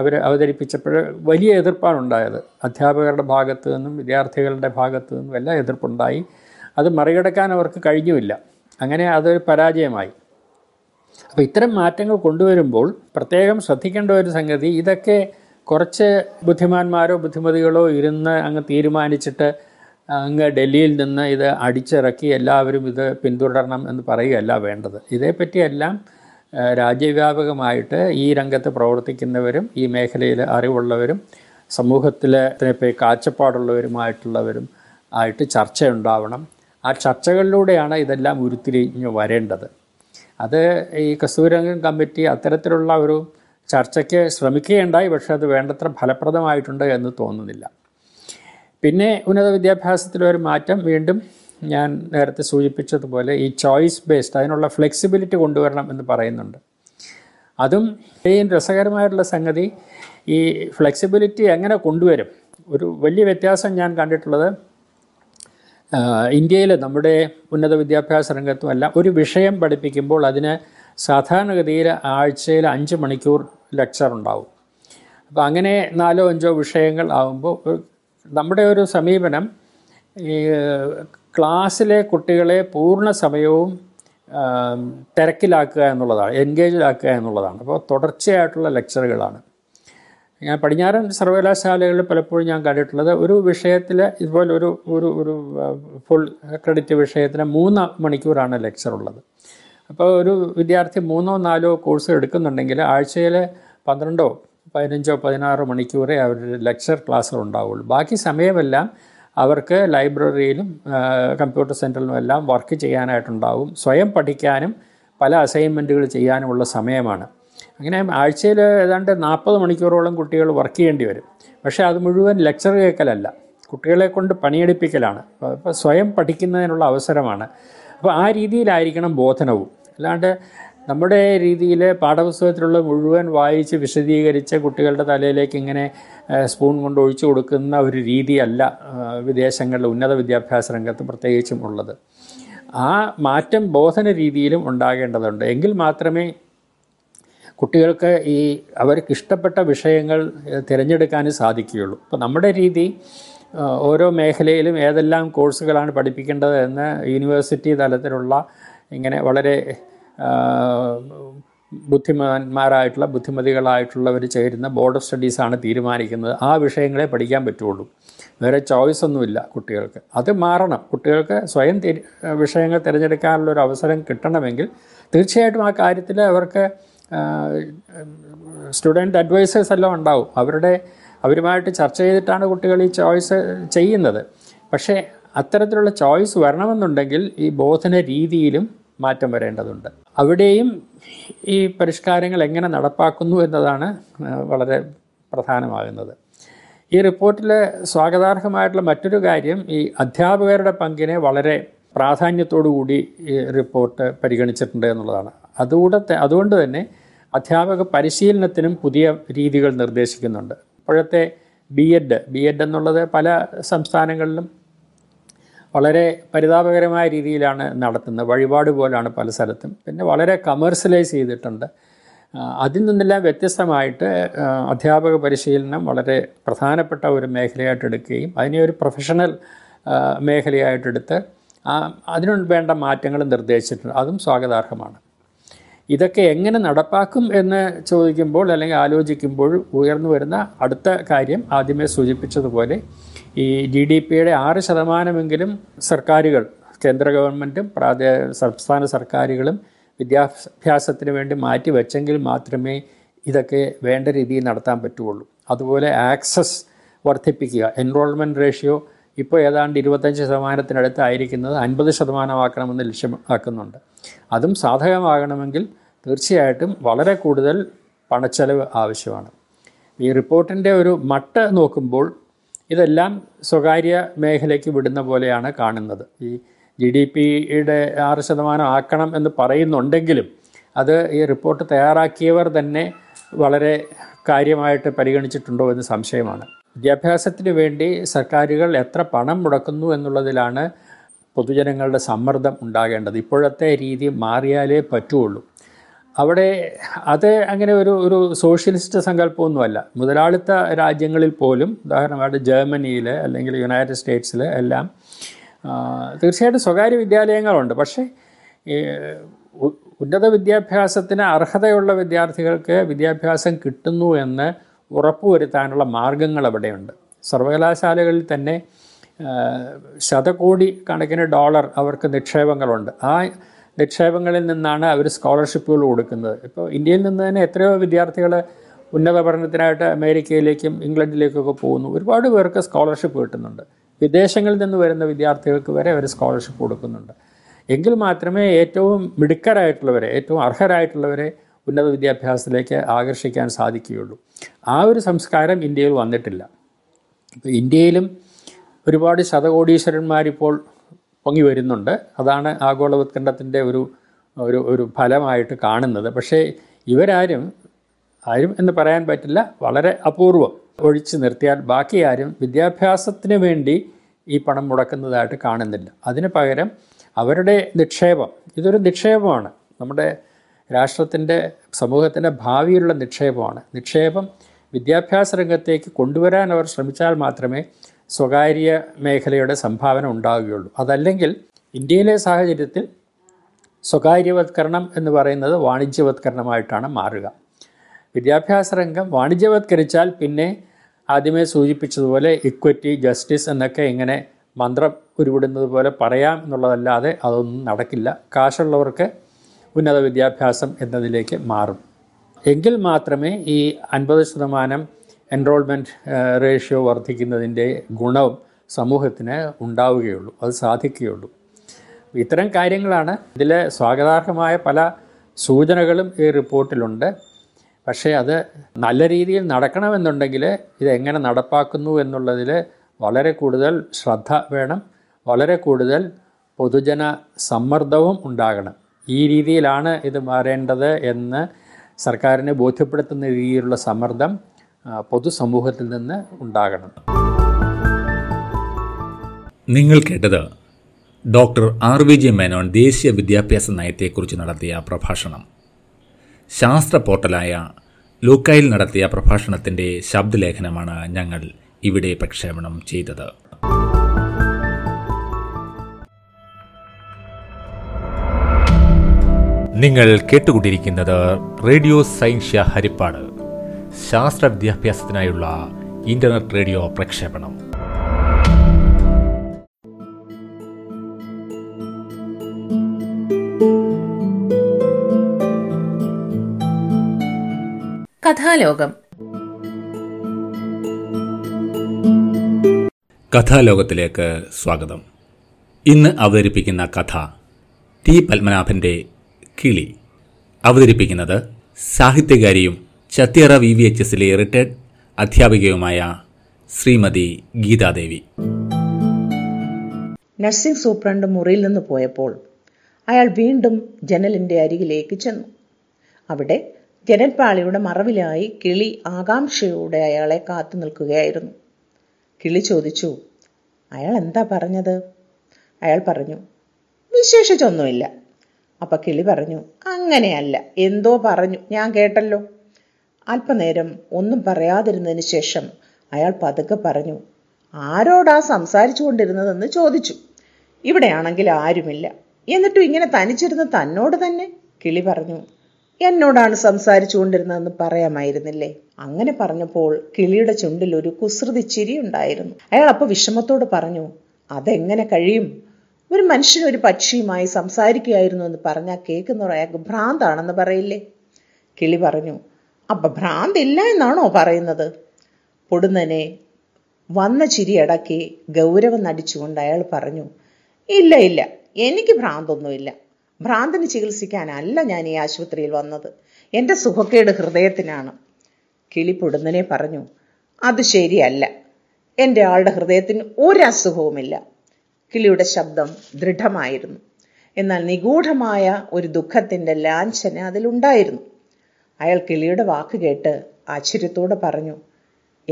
അവർ അവതരിപ്പിച്ചപ്പോൾ വലിയ എതിർപ്പാണ് ഉണ്ടായത്. അധ്യാപകരുടെ ഭാഗത്തു നിന്നും വിദ്യാർത്ഥികളുടെ ഭാഗത്തു നിന്നും എല്ലാം എതിർപ്പുണ്ടായി. അത് മറികടക്കാൻ അവർക്ക് കഴിഞ്ഞുമില്ല. അങ്ങനെ അതൊരു പരാജയമായി. അപ്പോൾ ഇത്തരം മാറ്റങ്ങൾ കൊണ്ടുവരുമ്പോൾ പ്രത്യേകം ശ്രദ്ധിക്കേണ്ട ഒരു സംഗതി, ഇതൊക്കെ കുറച്ച് ബുദ്ധിമാന്മാരോ ബുദ്ധിമതികളോ ഇരുന്ന് അങ്ങ് തീരുമാനിച്ചിട്ട് അങ്ങ് ഡൽഹിയിൽ നിന്ന് ഇത് അടിച്ചിറക്കി എല്ലാവരും ഇത് പിന്തുടരണം എന്ന് പറയുകയല്ല വേണ്ടത്. ഇതേപ്പറ്റിയെല്ലാം രാജ്യവ്യാപകമായിട്ട് ഈ രംഗത്ത് പ്രവർത്തിക്കുന്നവരും ഈ മേഖലയിൽ അറിവുള്ളവരും സമൂഹത്തിലെ ഇതിനെപ്പറ്റി കാഴ്ചപ്പാടുള്ളവരുമായിട്ടുള്ളവരും ആയിട്ട് ചർച്ചയുണ്ടാവണം. ആ ചർച്ചകളിലൂടെയാണ് ഇതെല്ലാം ഉരുത്തിരിഞ്ഞ് വരേണ്ടത്. അത് ഈ കസ്തൂരിരംഗൻ കമ്മിറ്റി അത്തരത്തിലുള്ള ഒരു ചർച്ചയ്ക്ക് ശ്രമിക്കുകയുണ്ടായി. പക്ഷേ അത് വേണ്ടത്ര ഫലപ്രദമായിട്ടുണ്ട് എന്ന് തോന്നുന്നില്ല. പിന്നെ ഉന്നത വിദ്യാഭ്യാസത്തിലൊരു മാറ്റം, വീണ്ടും ഞാൻ നേരത്തെ സൂചിപ്പിച്ചതുപോലെ ഈ ചോയ്സ് ബേസ്ഡ്, അതിനുള്ള ഫ്ലെക്സിബിലിറ്റി കൊണ്ടുവരണം എന്ന് പറയുന്നുണ്ട്. അതും രസകരമായിട്ടുള്ള സംഗതി, ഈ ഫ്ലെക്സിബിലിറ്റി എങ്ങനെ കൊണ്ടുവരും? ഒരു വലിയ വ്യത്യാസം ഞാൻ കണ്ടിട്ടുള്ളത്, ഇന്ത്യയിൽ നമ്മുടെ ഉന്നത വിദ്യാഭ്യാസ രംഗത്തുമല്ല, ഒരു വിഷയം പഠിപ്പിക്കുമ്പോൾ അതിന് സാധാരണഗതിയിൽ ആഴ്ചയിൽ അഞ്ച് മണിക്കൂർ ലെക്ചർ ഉണ്ടാവും. അപ്പോൾ അങ്ങനെ നാലോ അഞ്ചോ വിഷയങ്ങൾ ആകുമ്പോൾ നമ്മുടെ ഒരു സമീപനം ഈ ക്ലാസ്സിലെ കുട്ടികളെ പൂർണ്ണ സമയവും തിരക്കിലാക്കുക എന്നുള്ളതാണ്, എൻഗേജിലാക്കുക എന്നുള്ളതാണ്. അപ്പോൾ തുടർച്ചയായിട്ടുള്ള ലെക്ചറുകളാണ്. ഞാൻ പടിഞ്ഞാറൻ സർവകലാശാലകളിൽ പലപ്പോഴും ഞാൻ കണ്ടിട്ടുള്ളത്, ഒരു വിഷയത്തിൽ ഇതുപോലെ ഒരു ഒരു ഒരു ഫുൾ ക്രെഡിറ്റ് വിഷയത്തിന് മൂന്ന് മണിക്കൂറാണ് ലെക്ചർ ഉള്ളത്. അപ്പോൾ ഒരു വിദ്യാർത്ഥി മൂന്നോ നാലോ കോഴ്സ് എടുക്കുന്നുണ്ടെങ്കിൽ ആഴ്ചയിൽ പന്ത്രണ്ടോ പതിനഞ്ചോ പതിനാറോ മണിക്കൂറേ അവരുടെ ലെക്ചർ ക്ലാസ്സുകളുണ്ടാവുള്ളൂ. ബാക്കി സമയമെല്ലാം അവർക്ക് ലൈബ്രറിയിലും കമ്പ്യൂട്ടർ സെൻ്ററിലും എല്ലാം വർക്ക് ചെയ്യാനായിട്ടുണ്ടാവും. സ്വയം പഠിക്കാനും പല അസൈൻമെൻറ്റുകൾ ചെയ്യാനുമുള്ള സമയമാണ്. അങ്ങനെ ആഴ്ചയിൽ ഏതാണ്ട് നാൽപ്പത് മണിക്കൂറോളം കുട്ടികൾ വർക്ക് ചെയ്യേണ്ടി വരും. പക്ഷേ അത് മുഴുവൻ ലെക്ചർ കേൾക്കലല്ല, കുട്ടികളെ കൊണ്ട് പണിയെടുപ്പിക്കലാണ്. അപ്പോൾ സ്വയം പഠിക്കുന്നതിനുള്ള അവസരമാണ്. അപ്പോൾ ആ രീതിയിലായിരിക്കണം ബോധനവും. അല്ലാണ്ട് നമ്മുടെ രീതിയിൽ പാഠപുസ്തകത്തിലുള്ള മുഴുവൻ വായിച്ച് വിശദീകരിച്ച് കുട്ടികളുടെ തലയിലേക്ക് ഇങ്ങനെ സ്പൂൺ കൊണ്ട് ഒഴിച്ചു കൊടുക്കുന്ന ഒരു രീതിയല്ല വിദേശങ്ങളിൽ ഉന്നത വിദ്യാഭ്യാസ രംഗത്ത് പ്രത്യേകിച്ചും ഉള്ളത്. ആ മാറ്റം ബോധന രീതിയിലും ഉണ്ടാകേണ്ടതുണ്ട്. എങ്കിൽ മാത്രമേ കുട്ടികൾക്ക് ഈ അവർക്ക് ഇഷ്ടപ്പെട്ട വിഷയങ്ങൾ തിരഞ്ഞെടുക്കാനും സാധിക്കുകയുള്ളൂ. അപ്പോൾ നമ്മുടെ രീതി, ഓരോ മേഖലയിലും ഏതെല്ലാം കോഴ്സുകളാണ് പഠിപ്പിക്കേണ്ടത് എന്ന് യൂണിവേഴ്സിറ്റി തലത്തിലുള്ള ഇങ്ങനെ വളരെ ബുദ്ധിമാന്മാരായിട്ടുള്ള ബുദ്ധിമതികളായിട്ടുള്ളവർ ചേരുന്ന ബോർഡ് ഓഫ് സ്റ്റഡീസാണ് തീരുമാനിക്കുന്നത്. ആ വിഷയങ്ങളെ പഠിക്കാൻ പറ്റുള്ളൂ, വേറെ ചോയ്സ് ഒന്നുമില്ല കുട്ടികൾക്ക്. അത് മാറണം. കുട്ടികൾക്ക് സ്വയം വിഷയങ്ങൾ തിരഞ്ഞെടുക്കാനുള്ളൊരു അവസരം കിട്ടണമെങ്കിൽ തീർച്ചയായിട്ടും ആ കാര്യത്തിൽ അവർക്ക് സ്റ്റുഡൻറ്റ് അഡ്വൈസേഴ്സ് എല്ലാം ഉണ്ടാവും. അവരുടെ അവരുമായിട്ട് ചർച്ച ചെയ്തിട്ടാണ് കുട്ടികൾ ഈ ചോയ്സ് ചെയ്യുന്നത്. പക്ഷേ അത്തരത്തിലുള്ള ചോയ്സ് വരണമെന്നുണ്ടെങ്കിൽ ഈ ബോധന രീതിയിലും മാറ്റം വരേണ്ടതുണ്ട്. അവിടെയും ഈ പരിഷ്കാരങ്ങൾ എങ്ങനെ നടപ്പാക്കുന്നു എന്നതാണ് വളരെ പ്രധാനമാകുന്നത്. ഈ റിപ്പോർട്ടിൽ സ്വാഗതാർഹമായിട്ടുള്ള മറ്റൊരു കാര്യം, ഈ അധ്യാപകരുടെ പങ്കിനെ വളരെ പ്രാധാന്യത്തോടു കൂടി ഈ റിപ്പോർട്ട് പരിഗണിച്ചിട്ടുണ്ട് എന്നുള്ളതാണ്. അതുകൂടെ അതുകൊണ്ട് തന്നെ അധ്യാപക പരിശീലനത്തിനും പുതിയ രീതികൾ നിർദ്ദേശിക്കുന്നുണ്ട്. ഇപ്പോഴത്തെ ബി എഡ് ബി എഡ് എന്നുള്ളത് പല സംസ്ഥാനങ്ങളിലും വളരെ പരിതാപകരമായ രീതിയിലാണ് നടത്തുന്നത്. വഴിപാട് പോലാണ് പല സ്ഥലത്തും. പിന്നെ വളരെ കമേഴ്സ്യലൈസ് ചെയ്തിട്ടുണ്ട്. അതിൽ നിന്നെല്ലാം വ്യത്യസ്തമായിട്ട് അധ്യാപക പരിശീലനം വളരെ പ്രധാനപ്പെട്ട ഒരു മേഖലയായിട്ടെടുക്കുകയും അതിനെ ഒരു പ്രൊഫഷണൽ മേഖലയായിട്ടെടുത്ത് അതിനു വേണ്ട മാറ്റങ്ങൾ നിർദ്ദേശിച്ചിട്ടുണ്ട്. അതും സ്വാഗതാർഹമാണ്. ഇതൊക്കെ എങ്ങനെ നടപ്പാക്കും എന്ന് ചോദിക്കുമ്പോൾ അല്ലെങ്കിൽ ആലോചിക്കുമ്പോൾ ഉയർന്നു വരുന്ന അടുത്ത കാര്യം ആദ്യമേ സൂചിപ്പിച്ചതുപോലെ ഈ ജി ഡി പിയുടെ ആറ് ശതമാനമെങ്കിലും സർക്കാരുകൾ, കേന്ദ്ര ഗവൺമെൻറ്റും പ്രാദേ സംസ്ഥാന സർക്കാരുകളും വിദ്യാഭ്യാസത്തിന് വേണ്ടി മാറ്റിവെച്ചെങ്കിൽ മാത്രമേ ഇതൊക്കെ വേണ്ട രീതിയിൽ നടത്താൻ പറ്റുകയുള്ളൂ. അതുപോലെ ആക്സസ് വർദ്ധിപ്പിക്കുക. എൻറോൾമെൻറ്റ് റേഷ്യോ ഇപ്പോൾ ഏതാണ്ട് ഇരുപത്തഞ്ച് ശതമാനത്തിനടുത്തായിരിക്കുന്നത് അൻപത് ശതമാനമാക്കണമെന്ന് ലക്ഷ്യമാക്കുന്നുണ്ട്. അതും സാധകമാകണമെങ്കിൽ തീർച്ചയായിട്ടും വളരെ കൂടുതൽ പണച്ചെലവ് ആവശ്യമാണ്. ഈ റിപ്പോർട്ടിൻ്റെ ഒരു മട്ട് നോക്കുമ്പോൾ ഇതെല്ലാം സ്വകാര്യ മേഖലയ്ക്ക് വിടുന്ന പോലെയാണ് കാണുന്നത്. ഈ ജി ഡി പിയുടെ ആറ് ശതമാനം ആക്കണം എന്ന് പറയുന്നുണ്ടെങ്കിലും അത് ഈ റിപ്പോർട്ട് തയ്യാറാക്കിയവർ തന്നെ വളരെ കാര്യമായിട്ട് പരിഗണിച്ചിട്ടുണ്ടോ എന്ന് സംശയമാണ്. വിദ്യാഭ്യാസത്തിന് വേണ്ടി സർക്കാരുകൾ എത്ര പണം മുടക്കുന്നു എന്നുള്ളതിലാണ് പൊതുജനങ്ങളുടെ സമ്മർദ്ദം ഉണ്ടാകേണ്ടത്. ഇപ്പോഴത്തെ രീതി മാറിയാലേ പറ്റുകയുള്ളൂ. അവിടെ അത് അങ്ങനെ ഒരു ഒരു സോഷ്യലിസ്റ്റ് സങ്കല്പമൊന്നുമല്ല. മുതലാളിത്ത രാജ്യങ്ങളിൽ പോലും, ഉദാഹരണമായിട്ട് ജർമ്മനിയിൽ അല്ലെങ്കിൽ യുണൈറ്റഡ് സ്റ്റേറ്റ്സിൽ എല്ലാം തീർച്ചയായിട്ടും സ്വകാര്യ വിദ്യാലയങ്ങളുണ്ട്. പക്ഷേ ഉന്നത വിദ്യാഭ്യാസത്തിന് അർഹതയുള്ള വിദ്യാർത്ഥികൾക്ക് വിദ്യാഭ്യാസം കിട്ടുന്നു എന്ന് ഉറപ്പുവരുത്താനുള്ള മാർഗങ്ങൾ അവിടെയുണ്ട്. സർവകലാശാലകളിൽ തന്നെ ശതകോടി കണക്കിന് ഡോളർ അവർക്ക് നിക്ഷേപങ്ങളുണ്ട്. ആ നിക്ഷേപങ്ങളിൽ നിന്നാണ് അവർ സ്കോളർഷിപ്പുകൾ കൊടുക്കുന്നത്. ഇപ്പോൾ ഇന്ത്യയിൽ നിന്ന് തന്നെ എത്രയോ വിദ്യാർത്ഥികൾ ഉന്നത പഠനത്തിനായിട്ട് അമേരിക്കയിലേക്കും ഇംഗ്ലണ്ടിലേക്കൊക്കെ പോകുന്നു. ഒരുപാട് പേർക്ക് സ്കോളർഷിപ്പ് കിട്ടുന്നുണ്ട്. വിദേശങ്ങളിൽ നിന്ന് വരുന്ന വിദ്യാർത്ഥികൾക്ക് വരെ അവർ സ്കോളർഷിപ്പ് കൊടുക്കുന്നുണ്ട്. എങ്കിൽ മാത്രമേ ഏറ്റവും മിടുക്കരായിട്ടുള്ളവരെ, ഏറ്റവും അർഹരായിട്ടുള്ളവരെ ഉന്നത വിദ്യാഭ്യാസത്തിലേക്ക് ആകർഷിക്കാൻ സാധിക്കുകയുള്ളൂ. ആ ഒരു സംസ്കാരം ഇന്ത്യയിൽ വന്നിട്ടില്ല. ഇപ്പോൾ ഇന്ത്യയിലും ഒരുപാട് ശതകോടീശ്വരന്മാരിപ്പോൾ പൊങ്ങി വരുന്നുണ്ട്. അതാണ് ആഗോളവത്കരണത്തിൻ്റെ ഒരു ഒരു ഒരു ഫലമായിട്ട് കാണുന്നത്. പക്ഷേ ഇവരാരും ആരും എന്ന് പറയാൻ പറ്റില്ല, വളരെ അപൂർവം. ഒഴിച്ചു നിർത്തിയാൽ ബാക്കി ആരും വിദ്യാഭ്യാസത്തിന് വേണ്ടി ഈ പണം മുടക്കുന്നതായിട്ട് കാണുന്നില്ല. അതിന് പകരം അവരുടെ നിക്ഷേപം, ഇതൊരു നിക്ഷേപമാണ്, നമ്മുടെ രാഷ്ട്രത്തിൻ്റെ സമൂഹത്തിൻ്റെ ഭാവിയിലുള്ള നിക്ഷേപമാണ്. നിക്ഷേപം വിദ്യാഭ്യാസ രംഗത്തേക്ക് കൊണ്ടുവരാൻ അവർ ശ്രമിച്ചാൽ മാത്രമേ സ്വകാര്യ മേഖലയുടെ സംഭാവന ഉണ്ടാവുകയുള്ളൂ. അതല്ലെങ്കിൽ ഇന്ത്യയിലെ സാഹചര്യത്തിൽ സ്വകാര്യവത്കരണം എന്ന് പറയുന്നത് വാണിജ്യവത്കരണമായിട്ടാണ് മാറുക. വിദ്യാഭ്യാസ രംഗം വാണിജ്യവത്കരിച്ചാൽ പിന്നെ ആദ്യമേ സൂചിപ്പിച്ചതുപോലെ ഇക്വിറ്റി, ജസ്റ്റിസ് എന്നൊക്കെ ഇങ്ങനെ മന്ത്രം ഉരുവിടുന്നത് പോലെ പറയാം എന്നുള്ളതല്ലാതെ അതൊന്നും നടക്കില്ല. കാശുള്ളവർക്ക് ഉന്നത വിദ്യാഭ്യാസം എന്നതിലേക്ക് മാറും. എങ്കിൽ മാത്രമേ ഈ അൻപത് ശതമാനം എൻറോൾമെൻറ്റ് റേഷ്യോ വർദ്ധിക്കുന്നതിൻ്റെ ഗുണവും സമൂഹത്തിന് ഉണ്ടാവുകയുള്ളൂ, അത് സാധിക്കുകയുള്ളൂ. ഇത്തരം കാര്യങ്ങളാണ് ഇതിലെ സ്വാഗതാർഹമായ പല സൂചനകളും ഈ റിപ്പോർട്ടിലുണ്ട്. പക്ഷേ അത് നല്ല രീതിയിൽ നടക്കണമെന്നുണ്ടെങ്കിൽ ഇതെങ്ങനെ നടപ്പാക്കുന്നു എന്നുള്ളതിൽ വളരെ കൂടുതൽ ശ്രദ്ധ വേണം. വളരെ കൂടുതൽ പൊതുജന സമ്മർദ്ദവും ഉണ്ടാകണം. ഈ രീതിയിലാണ് ഇത് മാറേണ്ടത് എന്ന് സർക്കാരിനെ ബോധ്യപ്പെടുത്തുന്ന രീതിയിലുള്ള സമ്മർദ്ദം പൊതുസമൂഹത്തിൽ നിന്ന് ഉണ്ടാകണം. നിങ്ങൾ കേട്ടത് doctor R V G Menon ദേശീയ വിദ്യാഭ്യാസ നയത്തെക്കുറിച്ച് നടത്തിയ പ്രഭാഷണം. ശാസ്ത്ര പോർട്ടലായ ലൂക്കയിൽ നടത്തിയ പ്രഭാഷണത്തിൻ്റെ ശബ്ദലേഖനമാണ് ഞങ്ങൾ ഇവിടെ പ്രക്ഷേപണം ചെയ്തത്. നിങ്ങൾ കേട്ടുകൊണ്ടിരിക്കുന്നത് റേഡിയോ സയൻഷ്യ ഹരിപ്പാട്, ശാസ്ത്ര വിദ്യാഭ്യാസത്തിനായുള്ള ഇന്റർനെറ്റ് റേഡിയോ പ്രക്ഷേപണം. കഥാലോകം. കഥാലോകത്തിലേക്ക് സ്വാഗതം. ഇന്ന് അവതരിപ്പിക്കുന്ന കഥ ടി പത്മനാഭൻ്റെ കിളി. അവതരിപ്പിക്കുന്നത് സാഹിത്യകാരിയും ചത്യാറ വി വി എച്ച് എസിലെ റിട്ടയർഡ് അധ്യാപികയുമായ ശ്രീമതി ഗീതാദേവി. നഴ്സിംഗ് സൂപ്രണ്ട് മുറിയിൽ നിന്ന് പോയപ്പോൾ അയാൾ വീണ്ടും ജനലിന്റെ അരികിലേക്ക് ചെന്നു. അവിടെ ജനൽപ്പാളിയുടെ മറവിലായി കിളി ആകാംക്ഷയോടെ അയാളെ കാത്തു നിൽക്കുകയായിരുന്നു. കിളി ചോദിച്ചു, അയാൾ എന്താ പറഞ്ഞത്? അയാൾ പറഞ്ഞു, വിശേഷിച്ചൊന്നുമില്ല. അപ്പൊ കിളി പറഞ്ഞു, അങ്ങനെയല്ല, എന്തോ പറഞ്ഞു, ഞാൻ കേട്ടല്ലോ. അല്പനേരം ഒന്നും പറയാതിരുന്നതിന് ശേഷം അയാൾ പതുക്കെ പറഞ്ഞു, ആരോടാ സംസാരിച്ചു കൊണ്ടിരുന്നതെന്ന് ചോദിച്ചു. ഇവിടെയാണെങ്കിൽ ആരുമില്ല. എന്നിട്ടും ഇങ്ങനെ തനിച്ചിരുന്ന തന്നോട് തന്നെ? കിളി പറഞ്ഞു, എന്നോടാണ് സംസാരിച്ചു കൊണ്ടിരുന്നതെന്ന് പറയാമായിരുന്നില്ലേ? അങ്ങനെ പറഞ്ഞപ്പോൾ കിളിയുടെ ചുണ്ടിൽ ഒരു കുസൃതി ചിരി ഉണ്ടായിരുന്നു. അയാൾ അപ്പൊ വിഷമത്തോട് പറഞ്ഞു, അതെങ്ങനെ കഴിയും? ഒരു മനുഷ്യൻ ഒരു പക്ഷിയുമായി സംസാരിക്കുകയായിരുന്നു എന്ന് പറഞ്ഞാൽ കേൾക്കുന്നവർ അയാൾക്ക് ഭ്രാന്താണെന്ന് പറയില്ലേ? കിളി പറഞ്ഞു, അപ്പൊ ഭ്രാന്തില്ല എന്നാണോ പറയുന്നത്? പൊടുന്നനെ വന്ന ചിരിയടക്കി ഗൗരവം നടിച്ചുകൊണ്ട് അയാൾ പറഞ്ഞു, ഇല്ല ഇല്ല, എനിക്ക് ഭ്രാന്തൊന്നുമില്ല. ഭ്രാന്തിന് ചികിത്സിക്കാനല്ല ഞാൻ ഈ ആശുപത്രിയിൽ വന്നത്. എൻ്റെ സുഖക്കേട് ഹൃദയത്തിനാണ്. കിളി പൊടുന്നനെ പറഞ്ഞു, അത് ശരിയല്ല, എൻ്റെ ആളുടെ ഹൃദയത്തിന് ഒരസുഖവുമില്ല. കിളിയുടെ ശബ്ദം ദൃഢമായിരുന്നു, എന്നാൽ നിഗൂഢമായ ഒരു ദുഃഖത്തിൻ്റെ ലാഞ്ചന അതിലുണ്ടായിരുന്നു. അയാൾ കിളിയുടെ വാക്ക് കേട്ട് ആശ്ചര്യത്തോടെ പറഞ്ഞു,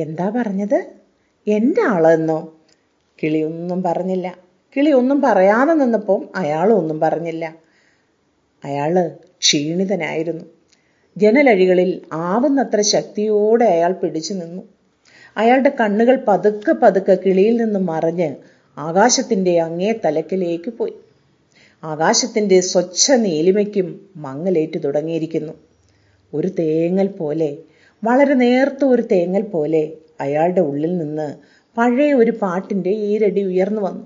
എന്താ പറഞ്ഞത്? എൻ്റെ ആളെന്നോ? കിളി ഒന്നും പറഞ്ഞില്ല. കിളി ഒന്നും പറയാതെ നിന്നപ്പോൾ അയാളും ഒന്നും പറഞ്ഞില്ല. അയാള് ക്ഷീണിതനായിരുന്നു. ജനലഴികളിൽ ആവുന്നത്ര ശക്തിയോടെ അയാൾ പിടിച്ചു നിന്നു. അയാളുടെ കണ്ണുകൾ പതുക്കെ പതുക്കെ കിളിയിൽ നിന്ന് മറിഞ്ഞ് ആകാശത്തിൻ്റെ അങ്ങേ തലക്കിലേക്ക് പോയി. ആകാശത്തിൻ്റെ സ്വച്ഛ നീലിമയ്ക്കും മങ്ങലേറ്റു തുടങ്ങിയിരിക്കുന്നു. ഒരു തേങ്ങൽ പോലെ, വളരെ നേർത്ത ഒരു തേങ്ങൽ പോലെ അയാളുടെ ഉള്ളിൽ നിന്ന് പഴയ ഒരു പാട്ടിൻ്റെ ഈരടി ഉയർന്നു വന്നു.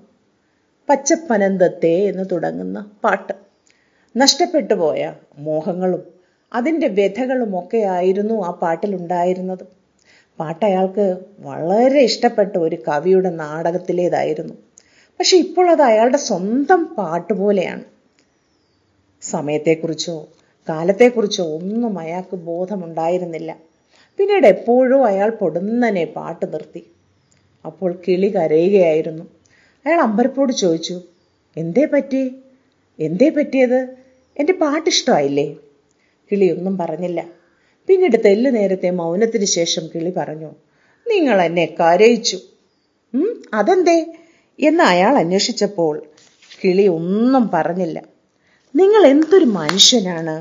പച്ചപ്പനന്തത്തെ എന്ന് തുടങ്ങുന്ന പാട്ട്. നഷ്ടപ്പെട്ടു പോയ മോഹങ്ങളും അതിൻ്റെ വ്യഥകളും ഒക്കെയായിരുന്നു ആ പാട്ടിലുണ്ടായിരുന്നത്. പാട്ട് അയാൾക്ക് വളരെ ഇഷ്ടപ്പെട്ട ഒരു കവിയുടെ നാടകത്തിലേതായിരുന്നു. പക്ഷെ ഇപ്പോൾ അത് അയാളുടെ സ്വന്തം പാട്ട് പോലെയാണ്. സമയത്തെക്കുറിച്ചോ കാലത്തെക്കുറിച്ചോ ഒന്നും അയാൾക്ക് ബോധമുണ്ടായിരുന്നില്ല. പിന്നീട് എപ്പോഴോ അയാൾ പൊടുന്നനെ പാട്ട് നിർത്തി. അപ്പോൾ കിളി കരയുകയായിരുന്നു. അയാൾ അമ്പരപ്പോട് ചോദിച്ചു, എന്തേ പറ്റി? എന്തേ പറ്റിയത്? എൻ്റെ പാട്ടിഷ്ടമായില്ലേ? കിളി ഒന്നും പറഞ്ഞില്ല. പിന്നീട് തെല്ലു നേരത്തെ മൗനത്തിന് ശേഷം കിളി പറഞ്ഞു, നിങ്ങൾ എന്നെ കരയിച്ചു. അതെന്തേ എന്ന് അയാൾ അന്വേഷിച്ചപ്പോൾ കിളി ഒന്നും പറഞ്ഞില്ല. നിങ്ങൾ എന്തൊരു മനുഷ്യനാണ്,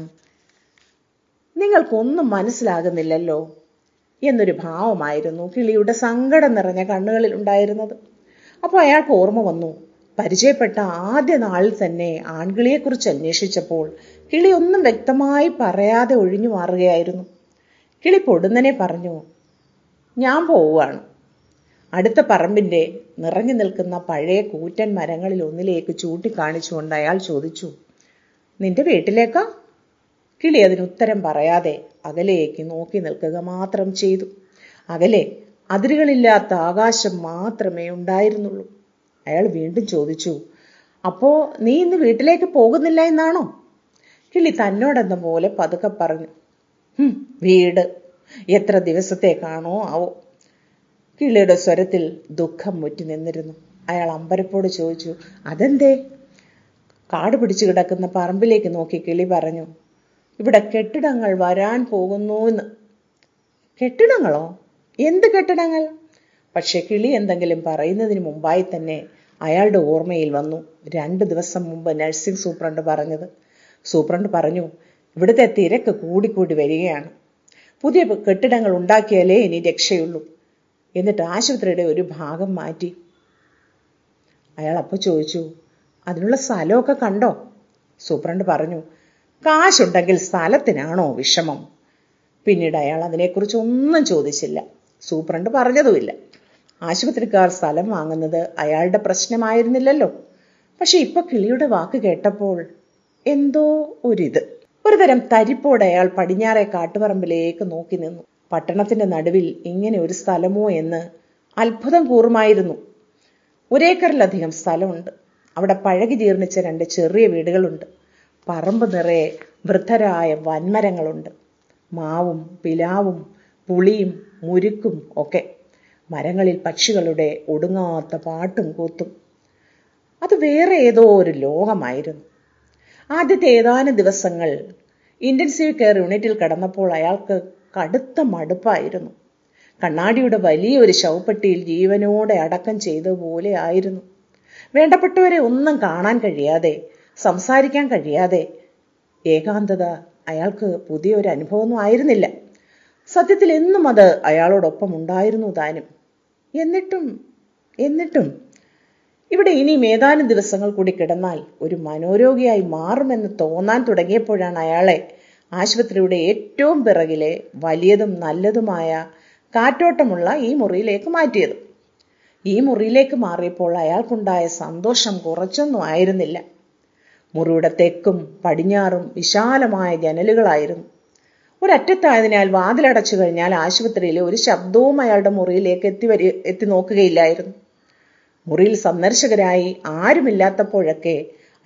നിങ്ങൾക്കൊന്നും മനസ്സിലാകുന്നില്ലല്ലോ എന്നൊരു ഭാവമായിരുന്നു കിളിയുടെ സങ്കടം നിറഞ്ഞ കണ്ണുകളിൽ ഉണ്ടായിരുന്നത്. അപ്പോൾ അയാൾക്ക് ഓർമ്മ വന്നു, പരിചയപ്പെട്ട ആദ്യ നാളിൽ തന്നെ ആൺകിളിയെക്കുറിച്ച് അന്വേഷിച്ചപ്പോൾ കിളി ഒന്നും വ്യക്തമായി പറയാതെ ഒഴിഞ്ഞു മാറുകയായിരുന്നു. കിളി പൊടുന്നനെ പറഞ്ഞു, ഞാൻ പോവുകയാണ്. അടുത്ത പറമ്പിൻ്റെ നിറഞ്ഞു നിൽക്കുന്ന പഴയ കൂറ്റൻ മരങ്ങളിൽ ഒന്നിലേക്ക് ചൂണ്ടിക്കാണിച്ചുകൊണ്ട് അയാൾ ചോദിച്ചു, നിന്റെ വീട്ടിലേക്കാ? കിളി അതിനുത്തരം പറയാതെ അകലേക്ക് നോക്കി നിൽക്കുക മാത്രം ചെയ്തു. അകലെ അതിരുകളില്ലാത്ത ആകാശം മാത്രമേ ഉണ്ടായിരുന്നുള്ളൂ. അയാൾ വീണ്ടും ചോദിച്ചു, അപ്പോ നീ ഇന്ന് വീട്ടിലേക്ക് പോകുന്നില്ല എന്നാണോ? കിളി തന്നോടെന്ന പോലെ പതുക്കെ പറഞ്ഞു, ഹും വീട് എത്ര ദിവസത്തേക്കാണോ ആവോ. കിളിയുടെ സ്വരത്തിൽ ദുഃഖം മുറ്റി നിന്നിരുന്നു. അയാൾ അമ്പരപ്പോട് ചോദിച്ചു, അതെന്തേ? കാട് പിടിച്ചു കിടക്കുന്ന പറമ്പിലേക്ക് നോക്കി കിളി പറഞ്ഞു, ഇവിടെ കെട്ടിടങ്ങൾ വരാൻ പോകുന്നു എന്ന്. കെട്ടിടങ്ങളോ? എന്ത് കെട്ടിടങ്ങൾ? പക്ഷെ കിളി എന്തെങ്കിലും പറയുന്നതിന് മുമ്പായി തന്നെ അയാളുടെ ഓർമ്മയിൽ വന്നു രണ്ടു ദിവസം മുമ്പ് നഴ്സിംഗ് സൂപ്രണ്ട് പറഞ്ഞത്. സൂപ്രണ്ട് പറഞ്ഞു, ഇവിടുത്തെ തിരക്ക് കൂടിക്കൂടി വരികയാണ്, പുതിയ കെട്ടിടങ്ങൾ ഉണ്ടാക്കിയാലേ ഇനി രക്ഷയുള്ളൂ. എന്നിട്ട് ആശുപത്രിയുടെ ഒരു ഭാഗം മാറ്റി. അയാൾ അപ്പോൾ ചോദിച്ചു, അതിനുള്ള സ്ഥലമൊക്കെ കണ്ടോ? സൂപ്രണ്ട് പറഞ്ഞു, കാശുണ്ടെങ്കിൽ സ്ഥലത്തിനാണോ വിഷമം? പിന്നീട് അയാൾ അതിനെക്കുറിച്ച് ഒന്നും ചോദിച്ചില്ല. സൂപ്രണ്ട് പറഞ്ഞതുമില്ല. ആശുപത്രിക്കാർ സ്ഥലം വാങ്ങുന്നത് അയാളുടെ പ്രശ്നമായിരുന്നില്ലല്ലോ. പക്ഷെ ഇപ്പൊ കിളിയുടെ വാക്ക് കേട്ടപ്പോൾ എന്തോ ഒരിത്, ഒരുതരം തരിപ്പോടെ അയാൾ പടിഞ്ഞാറെ കാട്ടുപറമ്പിലേക്ക് നോക്കി നിന്നു. പട്ടണത്തിന്റെ നടുവിൽ ഇങ്ങനെ ഒരു സ്ഥലമോ എന്ന് അത്ഭുതം കൂറുമായിരുന്നു. ഒരേക്കറിലധികം സ്ഥലമുണ്ട്. അവിടെ പഴകി ജീർണിച്ച രണ്ട് ചെറിയ വീടുകളുണ്ട്. പറമ്പ് നിറയെ വൃദ്ധരായ വൻമരങ്ങളുണ്ട്. മാവും പിലാവും പുളിയും മുരുക്കും ഒക്കെ. മരങ്ങളിൽ പക്ഷികളുടെ ഒടുങ്ങാത്ത പാട്ടും കൂത്തും. അത് വേറെ ഏതോ ഒരു ലോകമായിരുന്നു. ആദ്യത്തെ ഏതാനും ദിവസങ്ങൾ ഇൻറ്റൻസീവ് കെയർ യൂണിറ്റിൽ കിടന്നപ്പോൾ അയാൾക്ക് കടുത്ത മടുപ്പായിരുന്നു. കണ്ണാടിയുടെ വലിയൊരു ശവപ്പെട്ടിയിൽ ജീവനോടെ അടക്കം ചെയ്തതുപോലെ ആയിരുന്നു. വേണ്ടപ്പെട്ടവരെ ഒന്നും കാണാൻ കഴിയാതെ, സംസാരിക്കാൻ കഴിയാതെ ഏകാന്തത അയാൾക്ക് പുതിയൊരു അനുഭവമൊന്നും ആയിരുന്നില്ല. സത്യത്തിൽ എന്നും അത് അയാളോടൊപ്പം ഉണ്ടായിരുന്നു താനും. എന്നിട്ടും എന്നിട്ടും ഇവിടെ ഇനിയും ഏതാനും ദിവസങ്ങൾ കൂടി കിടന്നാൽ ഒരു മനോരോഗിയായി മാറുമെന്ന് തോന്നാൻ തുടങ്ങിയപ്പോഴാണ് അയാളെ ആശുപത്രിയുടെ ഏറ്റവും പിറകിലെ വലിയതും നല്ലതുമായ കാറ്റോട്ടമുള്ള ഈ മുറിയിലേക്ക് മാറ്റിയത്. ഈ മുറിയിലേക്ക് മാറിയപ്പോൾ അയാൾക്കുണ്ടായ സന്തോഷം കുറച്ചൊന്നും ആയിരുന്നില്ല. മുറിയുടെ തെക്കും പടിഞ്ഞാറും വിശാലമായ ജനലുകളായിരുന്നു. ഒരറ്റത്തായതിനാൽ വാതിലടച്ചു കഴിഞ്ഞാൽ ആശുപത്രിയിലെ ഒരു ശബ്ദവും അയാളുടെ മുറിയിലേക്ക് എത്തി വരി എത്തി നോക്കുകയില്ലായിരുന്നു. മുറിയിൽ സന്ദർശകരായി ആരുമില്ലാത്തപ്പോഴൊക്കെ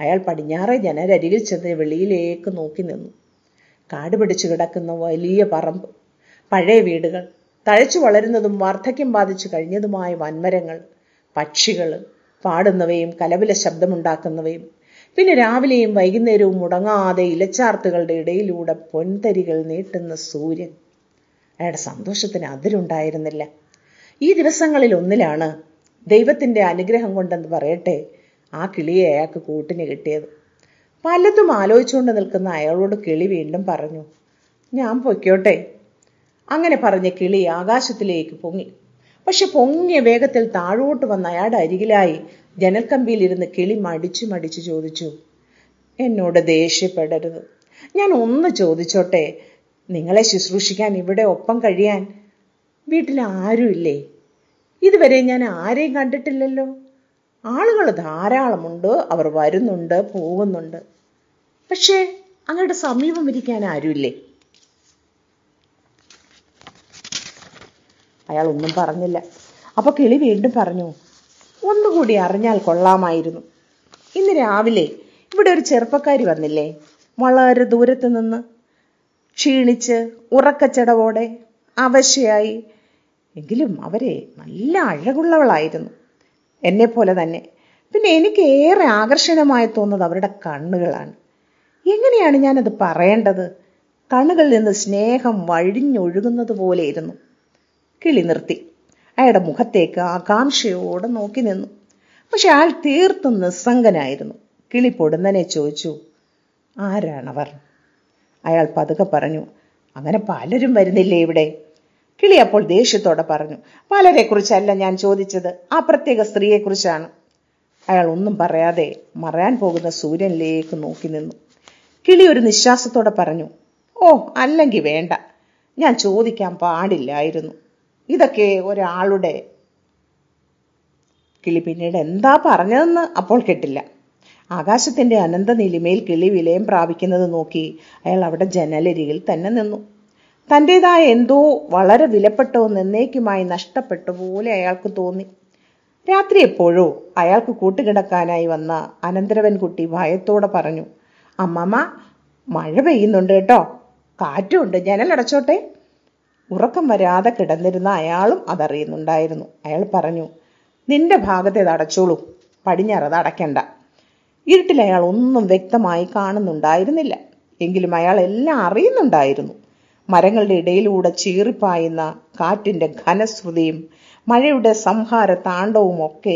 അയാൾ പടിഞ്ഞാറെ ജനലരികിൽ ചെന്ന് വെളിയിലേക്ക് നോക്കി നിന്നു. കാട് പിടിച്ചു കിടക്കുന്ന വലിയ പറമ്പ്, പഴയ വീടുകൾ, തഴച്ചു വളരുന്നതും വാർദ്ധക്യം ബാധിച്ചു കഴിഞ്ഞതുമായ വൻമരങ്ങൾ, പക്ഷികൾ പാടുന്നവയും കലപില ശബ്ദമുണ്ടാക്കുന്നവയും, പിന്നെ രാവിലെയും വൈകുന്നേരവും മുടങ്ങാതെ ഇലച്ചാർത്തുകളുടെ ഇടയിലൂടെ പൊൻതരികൾ നീട്ടുന്ന സൂര്യൻ. അയാളുടെ സന്തോഷത്തിന് അതിരുണ്ടായിരുന്നില്ല. ഈ ദിവസങ്ങളിൽ ഒന്നിലാണ് ദൈവത്തിൻ്റെ അനുഗ്രഹം കൊണ്ടെന്ന് പറയട്ടെ ആ കിളിയെ അയാൾക്ക് കൂട്ടിന് കിട്ടിയത്. പലതും ആലോചിച്ചുകൊണ്ട് നിൽക്കുന്ന അയാളോട് കിളി വീണ്ടും പറഞ്ഞു, "ഞാൻ പൊയ്ക്കോട്ടെ." അങ്ങനെ പറഞ്ഞ കിളി ആകാശത്തിലേക്ക് പൊങ്ങി. പക്ഷെ പൊങ്ങിയ വേഗത്തിൽ താഴോട്ട് വന്ന അയാളുടെ അരികിലായി ജനൽക്കമ്പിയിലിരുന്ന് കിളി മടിച്ചു മടിച്ചു ചോദിച്ചു, "എന്നോട് ദേഷ്യപ്പെടരുത്. ഞാൻ ഒന്ന് ചോദിച്ചോട്ടെ? നിങ്ങളെ ശുശ്രൂഷിക്കാൻ, ഇവിടെ ഒപ്പം കഴിയാൻ വീട്ടിൽ ആരുമില്ലേ? ഇതുവരെ ഞാൻ ആരെയും കണ്ടിട്ടില്ലല്ലോ. ആളുകൾ ധാരാളമുണ്ട്, അവർ വരുന്നുണ്ട്, പോകുന്നുണ്ട്. പക്ഷേ അങ്ങയുടെ സമീപം ഇരിക്കാൻ ആരുമില്ലേ?" അയാൾ ഒന്നും പറഞ്ഞില്ല. അപ്പൊ കിളി വീണ്ടും പറഞ്ഞു, "ഒന്നുകൂടി അറിഞ്ഞാൽ കൊള്ളാമായിരുന്നു. ഇന്ന് രാവിലെ ഇവിടെ ഒരു ചെറുപ്പക്കാരി വന്നില്ലേ, വളരെ ദൂരത്ത് നിന്ന്, ക്ഷീണിച്ച് ഉറക്കച്ചടവോടെ, അവശയായി. എങ്കിലും അവരെ നല്ല അഴകുള്ളവളായിരുന്നു, എന്നെപ്പോലെ തന്നെ. പിന്നെ എനിക്ക് ഏറെ ആകർഷണമായി തോന്നുന്നത് അവരുടെ കണ്ണുകളാണ്. എങ്ങനെയാണ് ഞാനത് പറയേണ്ടത്? കണ്ണുകളിൽ നിന്ന് സ്നേഹം വഴിഞ്ഞൊഴുകുന്നത് പോലെയിരുന്നു." കിളി നിർത്തി അയാളുടെ മുഖത്തേക്ക് ആകാംക്ഷയോടെ നോക്കി നിന്നു. പക്ഷെ അയാൾ തീർത്തും നിസ്സംഗനായിരുന്നു. കിളി പൊടുന്നനെ ചോദിച്ചു, "ആരാണവർ?" അയാൾ പതുക്കെ പറഞ്ഞു, "അങ്ങനെ പലരും വരുന്നില്ലേ ഇവിടെ?" കിളി അപ്പോൾ ദേഷ്യത്തോടെ പറഞ്ഞു, "പലരെ കുറിച്ചല്ല ഞാൻ ചോദിച്ചത്, ആ പ്രത്യേക സ്ത്രീയെക്കുറിച്ചാണ്." അയാൾ ഒന്നും പറയാതെ മറയാൻ പോകുന്ന സൂര്യനിലേക്ക് നോക്കി നിന്നു. കിളി ഒരു നിശ്വാസത്തോടെ പറഞ്ഞു, "ഓ, അല്ലെങ്കിൽ വേണ്ട. ഞാൻ ചോദിക്കാൻ പാടില്ലായിരുന്നു. ഇതൊക്കെ ഒരാളുടെ..." കിളി പിന്നീട് എന്താ പറഞ്ഞതെന്ന് അപ്പോൾ കേട്ടില്ല. ആകാശത്തിൻ്റെ അനന്ത നിലിമയിൽ കിളി വിലയം പ്രാപിക്കുന്നത് നോക്കി അയാൾ അവിടെ ജനലരികിൽ തന്നെ നിന്നു. തൻ്റേതായ എന്തോ വളരെ വിലപ്പെട്ടോ എന്നേക്കുമായി നഷ്ടപ്പെട്ട പോലെ അയാൾക്ക് തോന്നി. രാത്രി എപ്പോഴോ അയാൾക്ക് കൂട്ടുകിടക്കാനായി വന്ന അനന്തരവൻകുട്ടി ഭയത്തോടെ പറഞ്ഞു, "അമ്മമ്മ, മഴ പെയ്യുന്നുണ്ട് കേട്ടോ, കാറ്റുണ്ട്, ജനലടച്ചോട്ടെ." ഉറക്കം വരാതെ കിടന്നിരുന്ന അയാളും അതറിയുന്നുണ്ടായിരുന്നു. അയാൾ പറഞ്ഞു, "നിന്റെ ഭാഗത്ത് ഇത് അടച്ചോളൂ, പടിഞ്ഞാറത് അടയ്ക്കണ്ട." ഇരുട്ടിൽ അയാൾ ഒന്നും വ്യക്തമായി കാണുന്നുണ്ടായിരുന്നില്ല. എങ്കിലും അയാൾ എല്ലാം അറിയുന്നുണ്ടായിരുന്നു. മരങ്ങളുടെ ഇടയിലൂടെ ചീറിപ്പായുന്ന കാറ്റിൻ്റെ ഘനശ്രുതിയും മഴയുടെ സംഹാര താണ്ഡവും ഒക്കെ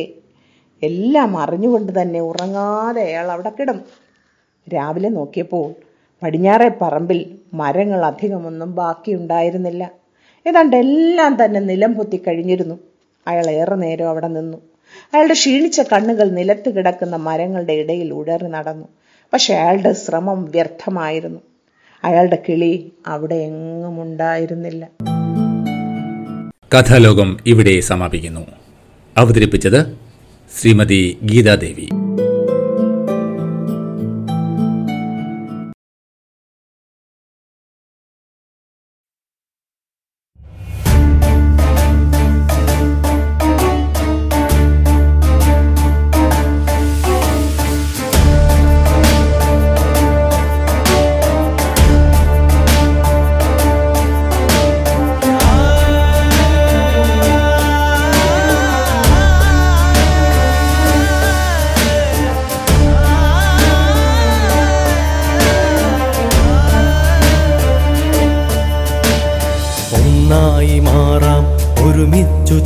എല്ലാം അറിഞ്ഞുകൊണ്ട് തന്നെ ഉറങ്ങാതെ അയാൾ അവിടെ കിടന്നു. രാവിലെ നോക്കിയപ്പോൾ പടിഞ്ഞാറെ പറമ്പിൽ മരങ്ങൾ അധികമൊന്നും ബാക്കിയുണ്ടായിരുന്നില്ല. ഏതാണ്ട് എല്ലാം തന്നെ നിലം പൊത്തി കഴിഞ്ഞിരുന്നു. അയാൾ ഏറെ നേരം അവിടെ നിന്നു. അയാളുടെ ക്ഷീണിച്ച കണ്ണുകൾ നിലത്ത് കിടക്കുന്ന മരങ്ങളുടെ ഇടയിൽ ഉഴറി നടന്നു. പക്ഷെ അയാളുടെ ശ്രമം വ്യർത്ഥമായിരുന്നു. അയാളുടെ കിളി അവിടെ എങ്ങും ഉണ്ടായിരുന്നില്ല. കഥാലോകം ഇവിടെ സമാപിക്കുന്നു. അവതരിപ്പിച്ചത് ശ്രീമതി ഗീതാദേവി.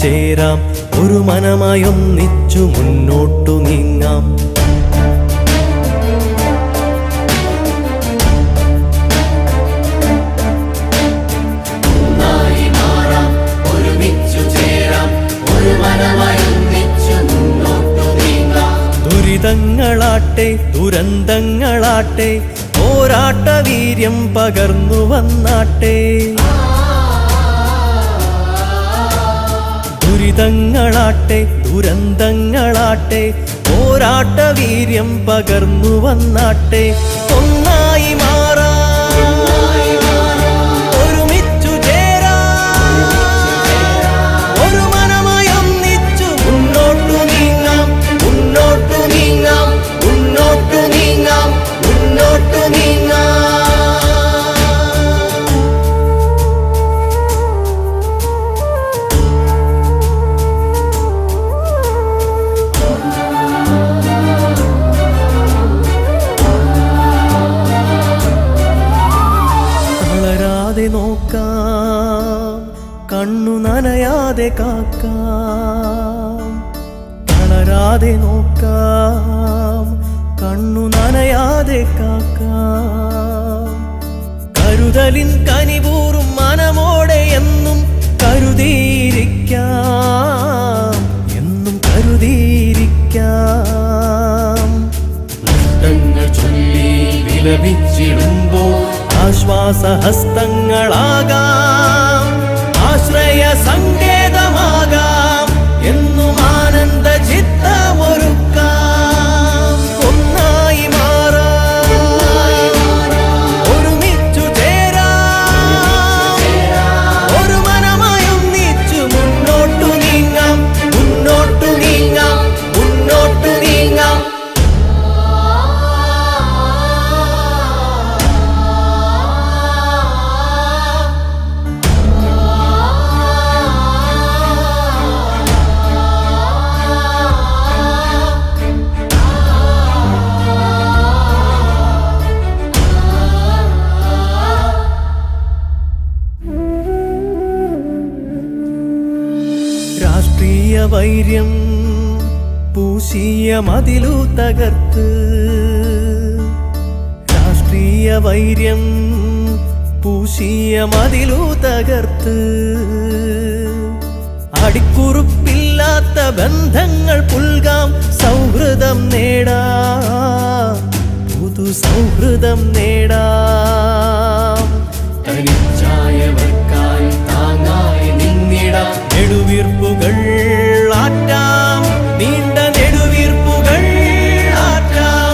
ചേരാം, ഒരു മനമായി ഒന്നിച്ചു മുന്നോട്ടു നീങ്ങാം. ദുരിതങ്ങളാട്ടെ ദുരന്തങ്ങളാട്ടെ പോരാട്ടവീര്യം പകർന്നു വന്നാട്ടെ. ദുരിതങ്ങളാട്ടെ ദുരന്തങ്ങളാട്ടെ പോരാട്ടവീര്യം പകർന്നു വന്നാട്ടെ. ഒന്നായി കണ്ണു നനയാതെ കാക്കാം, തളരാതെ നോക്കാം, കണ്ണു നനയാതെ കാക്കാം. കരുതലിൻ കനിപൂറും മനമോടെ എന്നും കരുതിയിരിക്കാം, എന്നും കരുതിയിരിക്കാം. നഷ്ടങ്ങൾ ചൊല്ലി വിലപിച്ചിടുമ്പോൾ ആശ്വാസഹസ്തങ്ങളാകാം, ആശ്രയ സങ്കേതമാകാം, എന്നും ആനന്ദ ചിത്തമൊരുക്കാം. ഒന്നായി മാറാം, ഒരുമിച്ചു ചേരാം, ഒരു മനമായി ഒന്നിച്ചു മുന്നോട്ടു നീങ്ങാം, മുന്നോട്ടു നീങ്ങാം, മുന്നോട്ടു നീങ്ങാം. വൈര്യം പൂശിയ മതിലു തകർത്ത്, രാഷ്ട്രീയ വൈര്യം പൂശിയ മതിലു തകർത്ത്, അടിക്കുറിപ്പില്ലാത്ത ബന്ധങ്ങൾ പുൽകാം, സൗഹൃദം നേടാം, പുതു സൗഹൃദം നേടാം. തനിച്ചായവർക്കായി താങ്ങായി നിന്നിടാം, നെടുവീർപ്പുകൾ ആറ്റാം, നീണ്ട നെടുവീർപ്പുകൾ ആറ്റാം,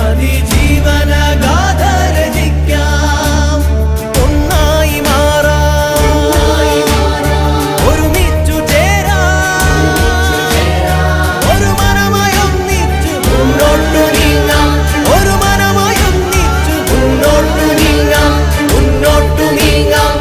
അതിജീവന ഗാഥ രചിക്കാം. ഒന്നായി മാറാം, ഒരുമിച്ചു ചേരാം, ഒരു മനമായി ഒന്നിച്ചു മുന്നോട്ടു നീങ്ങാം, ഒരു മനമായി ഒന്നിച്ചു മുന്നോട്ടു നീങ്ങാം, മുന്നോട്ടു നീങ്ങാം.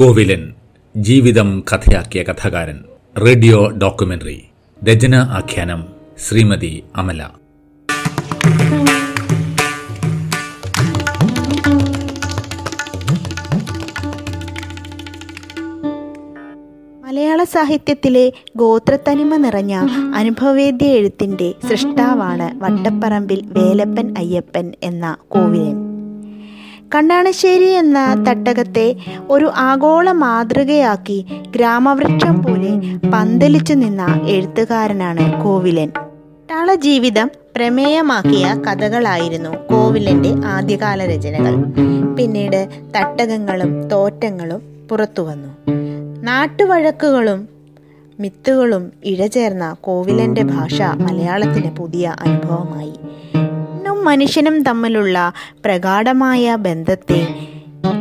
കോവിലൻ ജീവിതം കഥയാക്കിയ കഥാകാരൻ. റേഡിയോ ഡോക്യുമെന്ററി രചന ആഖ്യാനം ശ്രീമതി അമല. മലയാള സാഹിത്യത്തിലെ ഗോത്രത്തനിമ നിറഞ്ഞ അനുഭവവേദ്യ എഴുത്തിന്റെ സൃഷ്ടാവാണ് വട്ടപ്പറമ്പിൽ വേലപ്പൻ അയ്യപ്പൻ എന്ന കോവിലൻ. കണ്ണാണശ്ശേരി എന്ന തട്ടകത്തെ ഒരു ആഗോള മാതൃകയാക്കി ഗ്രാമവൃക്ഷം പോലെ പന്തലിച്ചു നിന്ന എഴുത്തുകാരനാണ് കോവിലൻ. പട്ടാള ജീവിതം പ്രമേയമാക്കിയ കഥകളായിരുന്നു കോവിലൻ്റെ ആദ്യകാല രചനകൾ. പിന്നീട് തട്ടകങ്ങളും തോറ്റങ്ങളും പുറത്തുവന്നു. നാട്ടുവഴക്കുകളും മിത്തുകളും ഇഴചേർന്ന കോവിലൻ്റെ ഭാഷ മലയാളത്തിന് പുതിയ അനുഭവമായി. ഇന്നും മനുഷ്യനും തമ്മിലുള്ള പ്രഗാഢമായ ബന്ധത്തെ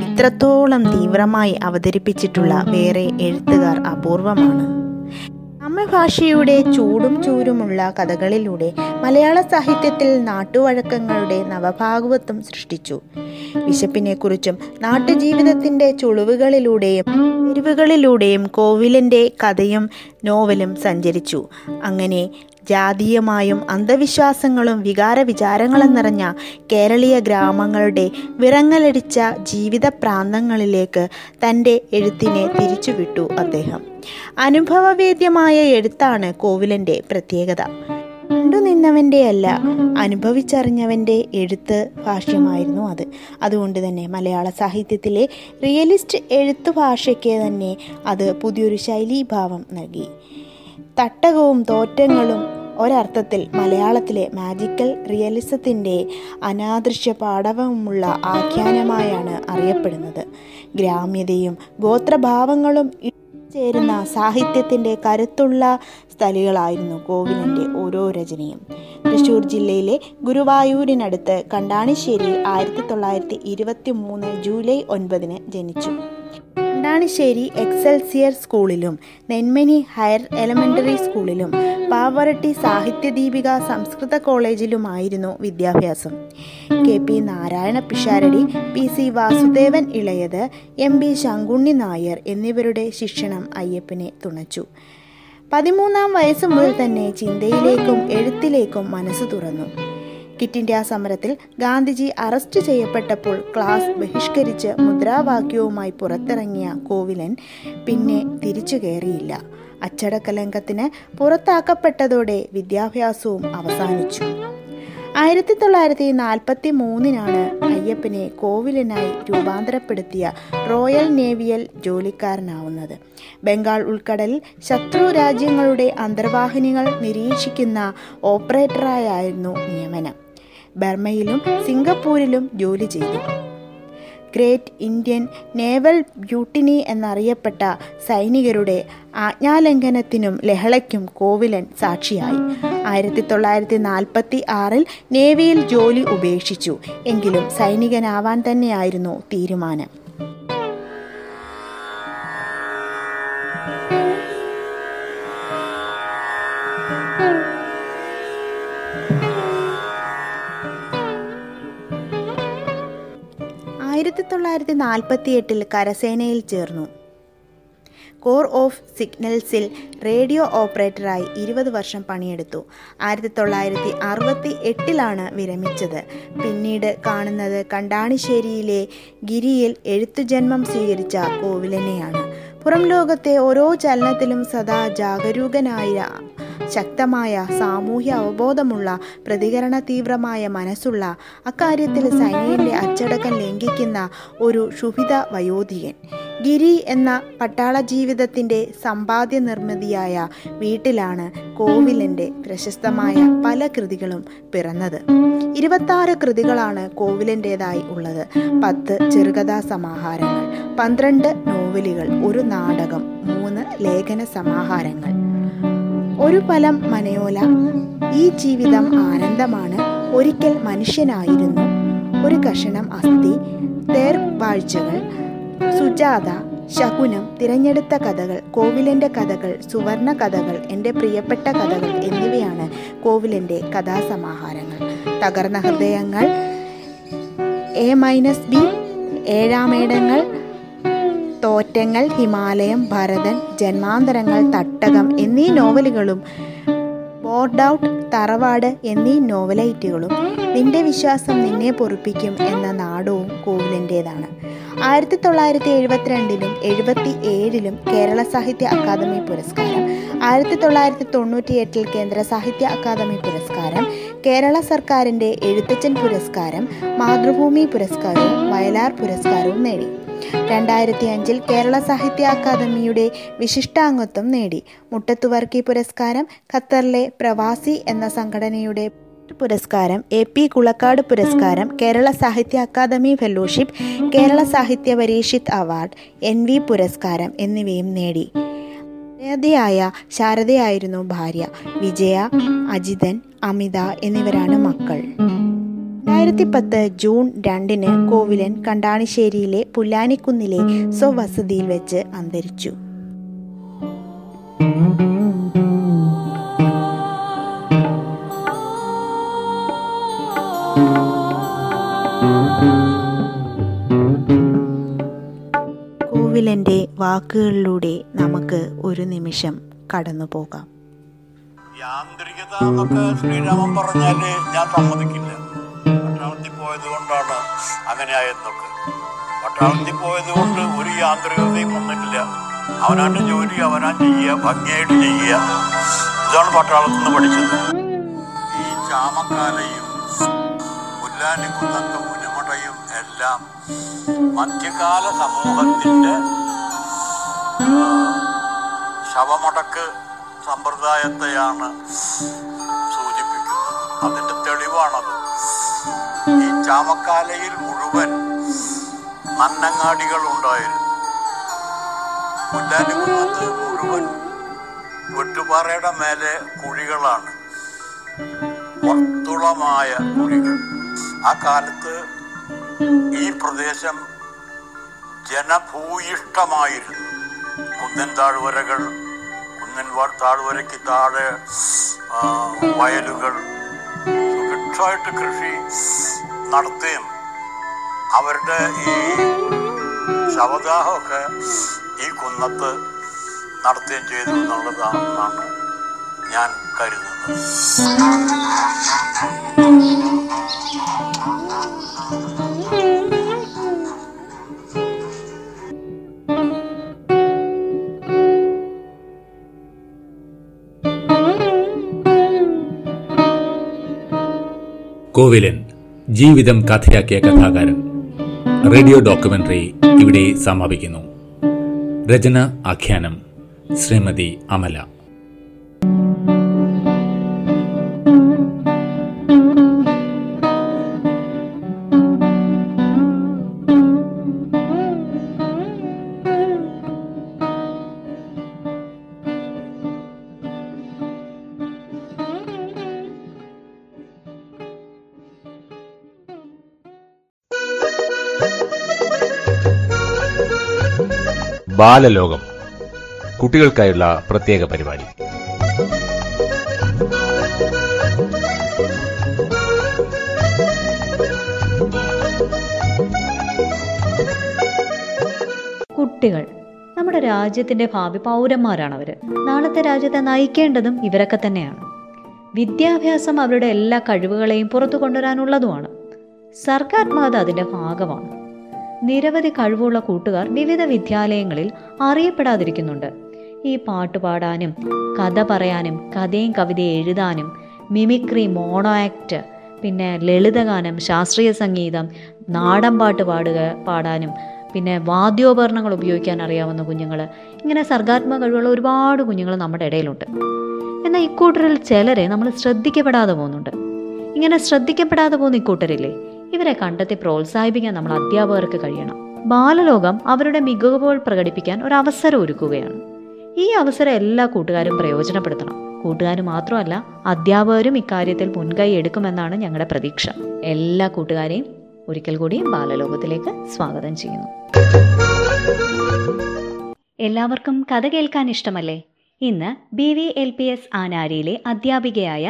ഇത്രത്തോളം തീവ്രമായി അവതരിപ്പിച്ചിട്ടുള്ള വേറെ എഴുത്തുകാർ അപൂർവമാണ്. തമിഴ്ഭാഷയുടെ ചൂടും ചൂരുമുള്ള കഥകളിലൂടെ മലയാള സാഹിത്യത്തിൽ നാട്ടുവഴക്കങ്ങളുടെ നവഭാഗവത്വം സൃഷ്ടിച്ചു. വിശപ്പിനെക്കുറിച്ചും നാട്ടുജീവിതത്തിൻ്റെ ചുളിവുകളിലൂടെയും തെരുവുകളിലൂടെയും കോവിലൻ്റെ കഥയും നോവലും സഞ്ചരിച്ചു. അങ്ങനെ ജാതീയമായും അന്ധവിശ്വാസങ്ങളും വികാര വിചാരങ്ങളും നിറഞ്ഞ കേരളീയ ഗ്രാമങ്ങളുടെ വിറങ്ങലടിച്ച ജീവിത പ്രാന്തങ്ങളിലേക്ക് തൻ്റെ എഴുത്തിനെ തിരിച്ചുവിട്ടു അദ്ദേഹം. അനുഭവവേദ്യമായ എഴുത്താണ് കോവിലൻ്റെ പ്രത്യേകത. കണ്ടുനിന്നവൻ്റെ അല്ല, അനുഭവിച്ചറിഞ്ഞവൻ്റെ എഴുത്ത് ഭാഷ്യമായിരുന്നു അത്. അതുകൊണ്ട് തന്നെ മലയാള സാഹിത്യത്തിലെ റിയലിസ്റ്റ് എഴുത്തു ഭാഷയ്ക്ക് തന്നെ അത് പുതിയൊരു ശൈലീഭാവം നൽകി. തട്ടകവും തോറ്റങ്ങളും ഒരർത്ഥത്തിൽ മലയാളത്തിലെ മാജിക്കൽ റിയലിസത്തിൻ്റെ അനാദൃശ്യ പാടവമുള്ള ആഖ്യാനമായാണ് അറിയപ്പെടുന്നത്. ഗ്രാമ്യതയും ഗോത്രഭാവങ്ങളും ചേരുന്ന സാഹിത്യത്തിൻ്റെ കരുത്തുള്ള സ്ഥലികളായിരുന്നു കോവിലൻ്റെ ഓരോ രചനയും. തൃശ്ശൂർ ജില്ലയിലെ ഗുരുവായൂരിനടുത്ത് കണ്ടാണിശ്ശേരിയിൽ ആയിരത്തി തൊള്ളായിരത്തി ഇരുപത്തി മൂന്ന് ജൂലൈ ഒൻപതിന് ജനിച്ചു. കണ്ടാണിശ്ശേരി എക്സൽസിയർ സ്കൂളിലും നെന്മനി ഹയർ എലമെൻ്ററി സ്കൂളിലും പാവറട്ടി സാഹിത്യ ദീപിക സംസ്കൃത കോളേജിലുമായിരുന്നു വിദ്യാഭ്യാസം. കെ പി നാരായണ പിഷാരടി, പി സി വാസുദേവൻ ഇളയത്, എം ബി ശങ്കുണ്ണി നായർ എന്നിവരുടെ ശിക്ഷണം അയ്യപ്പനെ തുണച്ചു. പതിമൂന്നാം വയസ്സ് മുതൽ തന്നെ ചിന്തയിലേക്കും എഴുത്തിലേക്കും മനസ്സ് തുറന്നു. ക്വിറ്റ് ഇന്ത്യ സമരത്തിൽ ഗാന്ധിജി അറസ്റ്റ് ചെയ്യപ്പെട്ടപ്പോൾ ക്ലാസ് ബഹിഷ്കരിച്ച് മുദ്രാവാക്യവുമായി പുറത്തിറങ്ങിയ കോവിലൻ പിന്നെ തിരിച്ചു കയറിയില്ല. അച്ചടക്കലംഘനത്തിന് പുറത്താക്കപ്പെട്ടതോടെ വിദ്യാഭ്യാസവും അവസാനിച്ചു. ആയിരത്തി തൊള്ളായിരത്തി നാൽപ്പത്തി മൂന്നിനാണ് അയ്യപ്പനെ കോവിലനായി രൂപാന്തരപ്പെടുത്തിയ റോയൽ നേവിയൽ ജോലിക്കാരനാവുന്നത്. ബംഗാൾ ഉൾക്കടലിൽ ശത്രു രാജ്യങ്ങളുടെ അന്തർവാഹിനികൾ നിരീക്ഷിക്കുന്ന ഓപ്പറേറ്ററായായിരുന്നു നിയമനം. ബർമയിലും സിംഗപ്പൂരിലും ജോലി ചെയ്തു. ഗ്രേറ്റ് ഇന്ത്യൻ നേവൽ ബ്യൂട്ടിനി എന്നറിയപ്പെട്ട സൈനികരുടെ ആജ്ഞാലംഘനത്തിനും ലഹളയ്ക്കും കോവിലൻ സാക്ഷിയായി. ആയിരത്തി തൊള്ളായിരത്തി നാൽപ്പത്തി ആറിൽ നേവിയിൽ ജോലി ഉപേക്ഷിച്ചു. എങ്കിലും സൈനികനാവാൻ തന്നെയായിരുന്നു തീരുമാനം. ആയിരത്തി തൊള്ളായിരത്തി നാൽപ്പത്തി എട്ടിൽ കരസേനയിൽ ചേർന്നു. കോർ ഓഫ് സിഗ്നൽസിൽ റേഡിയോ ഓപ്പറേറ്ററായി ഇരുപത് വർഷം പണിയെടുത്തു. ആയിരത്തി തൊള്ളായിരത്തി അറുപത്തി എട്ടിലാണ് വിരമിച്ചത്. പിന്നീട് കാണുന്നത് കണ്ടാണിശ്ശേരിയിലെ ഗിരിയിൽ എഴുത്തുജന്മം സ്വീകരിച്ച കോവിലനെയാണ്. പുറം ലോകത്തെ ഓരോ ചലനത്തിലും സദാ ജാഗരൂകനായ ശക്തമായ സാമൂഹ്യ അവബോധമുള്ള പ്രതികരണ തീവ്രമായ മനസ്സുള്ള അക്കാര്യത്തിൽ സൈന്യത്തിൻ്റെ അച്ചടക്കം ലംഘിക്കുന്ന ഒരു ക്ഷുഭിത വയോധികൻ. ഗിരി എന്ന പട്ടാള ജീവിതത്തിൻ്റെ സമ്പാദ്യ നിർമ്മിതിയായ വീട്ടിലാണ് കോവിലൻ്റെ പ്രശസ്തമായ പല കൃതികളും പിറന്നത്. ഇരുപത്താറ് കൃതികളാണ് കോവിലൻ്റേതായി ഉള്ളത്. പത്ത് ചെറുകഥാ സമാഹാരങ്ങൾ, പന്ത്രണ്ട് നോവലുകൾ, ഒരു നാടകം, മൂന്ന് ലേഖന സമാഹാരങ്ങൾ, ഒരു പലം മനയോല, ഈ ജീവിതം ആനന്ദമാണ്, ഒരിക്കൽ മനുഷ്യനായിരുന്നു, ഒരു കഷണം അസ്ഥി, തേർ വാഴ്ചകൾ, സുജാത, ശകുനം, തിരഞ്ഞെടുത്ത കഥകൾ, കോവിലൻ്റെ കഥകൾ, സുവർണ കഥകൾ, എൻ്റെ പ്രിയപ്പെട്ട കഥകൾ എന്നിവയാണ് കോവിലൻ്റെ കഥാസമാഹാരങ്ങൾ. തകർന്ന ഹൃദയങ്ങൾ, എ മൈനസ് ബി, ഏഴാമേടങ്ങൾ, തോറ്റങ്ങൾ, ഹിമാലയം, ഭരതൻ, ജന്മാന്തരങ്ങൾ, തട്ടകം എന്നീ നോവലുകളും ബോർഡ് ഔട്ട്, തറവാട് എന്നീ നോവലൈറ്റുകളും നിന്റെ വിശ്വാസം നിന്നെ പൊറുപ്പിക്കും എന്ന നാടകവും കോവിലൻ്റേതാണ്. ആയിരത്തി തൊള്ളായിരത്തി എഴുപത്തിരണ്ടിലും എഴുപത്തി ഏഴിലും കേരള സാഹിത്യ അക്കാദമി പുരസ്കാരം, ആയിരത്തി തൊള്ളായിരത്തി തൊണ്ണൂറ്റി എട്ടിൽ കേന്ദ്ര സാഹിത്യ അക്കാദമി പുരസ്കാരം, കേരള സർക്കാരിൻ്റെ എഴുത്തച്ഛൻ പുരസ്കാരം, മാതൃഭൂമി പുരസ്കാരവും വയലാർ പുരസ്കാരവും നേടി. രണ്ടായിരത്തി അഞ്ചിൽ കേരള സാഹിത്യ അക്കാദമിയുടെ വിശിഷ്ടാംഗത്വം നേടി. മുട്ടത്തുവർക്കി പുരസ്കാരം, ഖത്തറിലെ പ്രവാസി എന്ന സംഘടനയുടെ പുരസ്കാരം, എ പി കുളക്കാട് പുരസ്കാരം, കേരള സാഹിത്യ അക്കാദമി ഫെലോഷിപ്പ്, കേരള സാഹിത്യ പരീക്ഷിത് അവാർഡ്, എൻ വി പുരസ്കാരം എന്നിവയും നേടി. വിനയതയായ ശാരദയായിരുന്നു ഭാര്യ. വിജയ, അജിതൻ, അമിത എന്നിവരാണ് മക്കൾ. രണ്ടായിരത്തി പത്ത് ജൂൺ രണ്ടിന് കോവിലൻ കണ്ടാണിശ്ശേരിയിലെ പുല്ലാനിക്കുന്നിലെ സ്വവസതിയിൽ വെച്ച് അന്തരിച്ചു. കോവിലൻ്റെ വാക്കുകളിലൂടെ നമുക്ക് ഒരു നിമിഷം കടന്നു പോകാം. യാന്ത്രികത എന്നൊക്കെ ശ്രീരാമൻ പറഞ്ഞാല് ഞാൻ സമ്മതിക്കില്ല. പട്ടാളത്തിൽ പോയത് കൊണ്ടാണ് അങ്ങനെയായെന്നൊക്കെ. പട്ടാളത്തിൽ പോയത് കൊണ്ട് ഒരു യാന്ത്രികതയും വന്നിട്ടില്ല. അവനാൻ്റെ ജോലി അവനാൻ ചെയ്യുക, ഭംഗിയായിട്ട് ചെയ്യുക. ഇതാണ് പട്ടാളത്തിൽ നിന്ന് പഠിച്ചത്. ഈ ചാമക്കാലയും പുല്ലാനിക്കുന്നൊക്കെ മുനമടയും എല്ലാം മധ്യകാല സമൂഹത്തിൻ്റെ ശവമടക്ക് സമ്പ്രദായത്തെയാണ് സൂചിപ്പിക്കുന്നത്. അതിൻ്റെ തെളിവാണത്. ഈ ചാമക്കാലയിൽ മുഴുവൻ നന്നങ്ങാടികൾ ഉണ്ടായിരുന്നു. മുല്ലാനിക്കുന്നത്ത് മുഴുവൻ വെട്ടുപാറയുടെ മേലെ കുഴികളാണ്, വർത്തുളമായ കുഴികൾ. ആ കാലത്ത് ഈ പ്രദേശം ജനഭൂയിഷ്ടമായിരുന്നു. കുന്നൻ താഴ്വരകൾ, കുന്നൻ താഴ്വരയ്ക്ക് താഴെ വയലുകൾ, സുഭിക്ഷമായിട്ട് കൃഷി നടത്തുകയും അവരുടെ ഈ ശവദാഹമൊക്കെ ഈ കുന്നത്ത് നടത്തുകയും ചെയ്തു എന്നുള്ളതാണെന്നാണ് ഞാൻ കരുതുന്നത്. കോവിലൻ ജീവിതം കഥയാക്കിയ കഥാകാരൻ റേഡിയോ ഡോക്യുമെന്ററി ഇവിടെ സമാപിക്കുന്നു. രചന, ആഖ്യാനം ശ്രീമതി അമല. ബാലലോകം കുട്ടികൾക്കായുള്ള പ്രത്യേക പരിപാടി. കുട്ടികൾ നമ്മുടെ രാജ്യത്തിന്റെ ഭാവി പൗരന്മാരാണ്. അവര് നാളത്തെ രാജ്യത്തെ നയിക്കേണ്ടതും ഇവരൊക്കെ തന്നെയാണ്. വിദ്യാഭ്യാസം അവരുടെ എല്ലാ കഴിവുകളെയും പുറത്തു കൊണ്ടുവരാനുള്ളതുമാണ്. സർഗാത്മകത അതിന്റെ ഭാഗമാണ്. നിരവധി കഴിവുള്ള കൂട്ടുകാർ വിവിധ വിദ്യാലയങ്ങളിൽ അറിയപ്പെടാതിരിക്കുന്നുണ്ട്. ഈ പാട്ടുപാടാനും കഥ പറയാനും കഥയും കവിതയും എഴുതാനും മിമിക്രി, മോണോ ആക്ട്, പിന്നെ ലളിതഗാനം, ശാസ്ത്രീയ സംഗീതം, നാടൻപാട്ട് പാടുക പാടാനും പിന്നെ വാദ്യോപകരണങ്ങൾ ഉപയോഗിക്കാൻ അറിയാവുന്ന കുഞ്ഞുങ്ങൾ, ഇങ്ങനെ സർഗാത്മക കഴിവുള്ള ഒരുപാട് കുഞ്ഞുങ്ങൾ നമ്മുടെ ഇടയിലുണ്ട്. എന്നാൽ ഇക്കൂട്ടരിൽ ചിലരെ നമ്മൾ ശ്രദ്ധിക്കപ്പെടാതെ പോകുന്നുണ്ട്. ഇങ്ങനെ ശ്രദ്ധിക്കപ്പെടാതെ പോകുന്ന ഇക്കൂട്ടരില്ലേ, ഇവരെ കണ്ടെത്തി പ്രോത്സാഹിപ്പിക്കാൻ നമ്മൾ അധ്യാപകർക്ക് കഴിയണം. ബാലലോകം അവരുടെ മികവുകൾ പ്രകടിപ്പിക്കാൻ ഒരവസരം ഒരുക്കുകയാണ്. ഈ അവസരം എല്ലാ കൂട്ടുകാരും പ്രയോജനപ്പെടുത്തണം. കൂട്ടുകാർ മാത്രമല്ല, അധ്യാപകരും ഇക്കാര്യത്തിൽ മുൻകൈ എടുക്കുമെന്നാണ് ഞങ്ങളുടെ പ്രതീക്ഷ. എല്ലാ കൂട്ടുകാരെയും ഒരിക്കൽ കൂടി ബാലലോകത്തിലേക്ക് സ്വാഗതം ചെയ്യുന്നു. എല്ലാവർക്കും കഥ കേൾക്കാൻ ഇഷ്ടമല്ലേ? ഇന്ന് B V L P S ആനാരിയിലെ അധ്യാപികയായ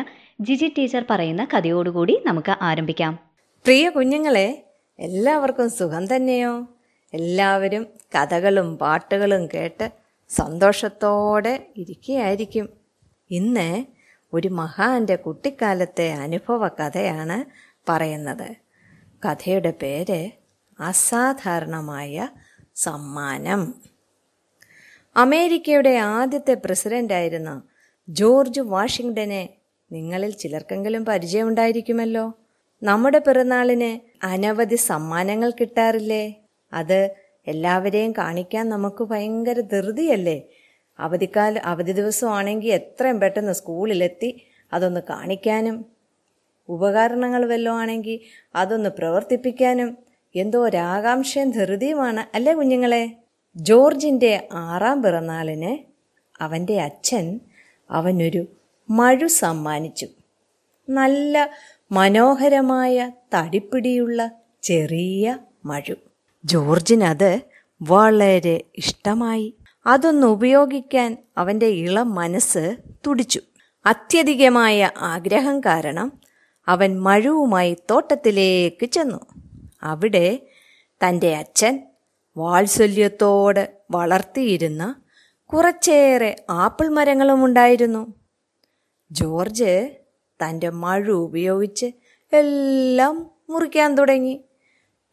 ജിജി ടീച്ചർ പറയുന്ന കഥയോടുകൂടി നമുക്ക് ആരംഭിക്കാം. പ്രിയ കുഞ്ഞുങ്ങളെ, എല്ലാവർക്കും സുഖം തന്നെയോ? എല്ലാവരും കഥകളും പാട്ടുകളും കേട്ട് സന്തോഷത്തോടെ ഇരിക്കുകയായിരിക്കും. ഇന്ന് ഒരു മഹാന്റെ കുട്ടിക്കാലത്തെ അനുഭവ കഥയാണ് പറയുന്നത്. കഥയുടെ പേര് അസാധാരണമായ സമ്മാനം. അമേരിക്കയുടെ ആദ്യത്തെ പ്രസിഡൻ്റായിരുന്ന ജോർജ് വാഷിങ്ടനെ നിങ്ങളിൽ ചിലർക്കെങ്കിലും പരിചയമുണ്ടായിരിക്കുമല്ലോ. നമ്മുടെ പിറന്നാളിന് അനവധി സമ്മാനങ്ങൾ കിട്ടാറില്ലേ? അത് എല്ലാവരെയും കാണിക്കാൻ നമുക്ക് ഭയങ്കര ധൃതിയല്ലേ? അവധിക്കാല അവധി ദിവസമാണെങ്കിൽ എത്രയും പെട്ടെന്ന് സ്കൂളിലെത്തി അതൊന്ന് കാണിക്കാനും, ഉപകരണങ്ങൾ വല്ലതും ആണെങ്കിൽ അതൊന്ന് പ്രവർത്തിപ്പിക്കാനും എന്തോ ഒരാകാംക്ഷയും ധൃതിയുമാണ് അല്ലേ കുഞ്ഞുങ്ങളെ? ജോർജിൻ്റെ ആറാം പിറന്നാളിന് അവൻ്റെ അച്ഛൻ അവനൊരു മഴു സമ്മാനിച്ചു. നല്ല മനോഹരമായ തടിപ്പിടിയുള്ള ചെറിയ മഴു. ജോർജിനത് വളരെ ഇഷ്ടമായി. അതൊന്ന് ഉപയോഗിക്കാൻ അവൻ്റെ ഇളം മനസ്സ് തുടിച്ചു. അത്യധികമായ ആഗ്രഹം കാരണം അവൻ മഴുവുമായി തോട്ടത്തിലേക്ക് ചെന്നു. അവിടെ തൻ്റെ അച്ഛൻ വാത്സല്യത്തോട് വളർത്തിയിരുന്ന കുറച്ചേറെ ആപ്പിൾ മരങ്ങളുമുണ്ടായിരുന്നു. ജോർജ് തൻ്റെ മഴു ഉപയോഗിച്ച് എല്ലാം മുറിക്കാൻ തുടങ്ങി.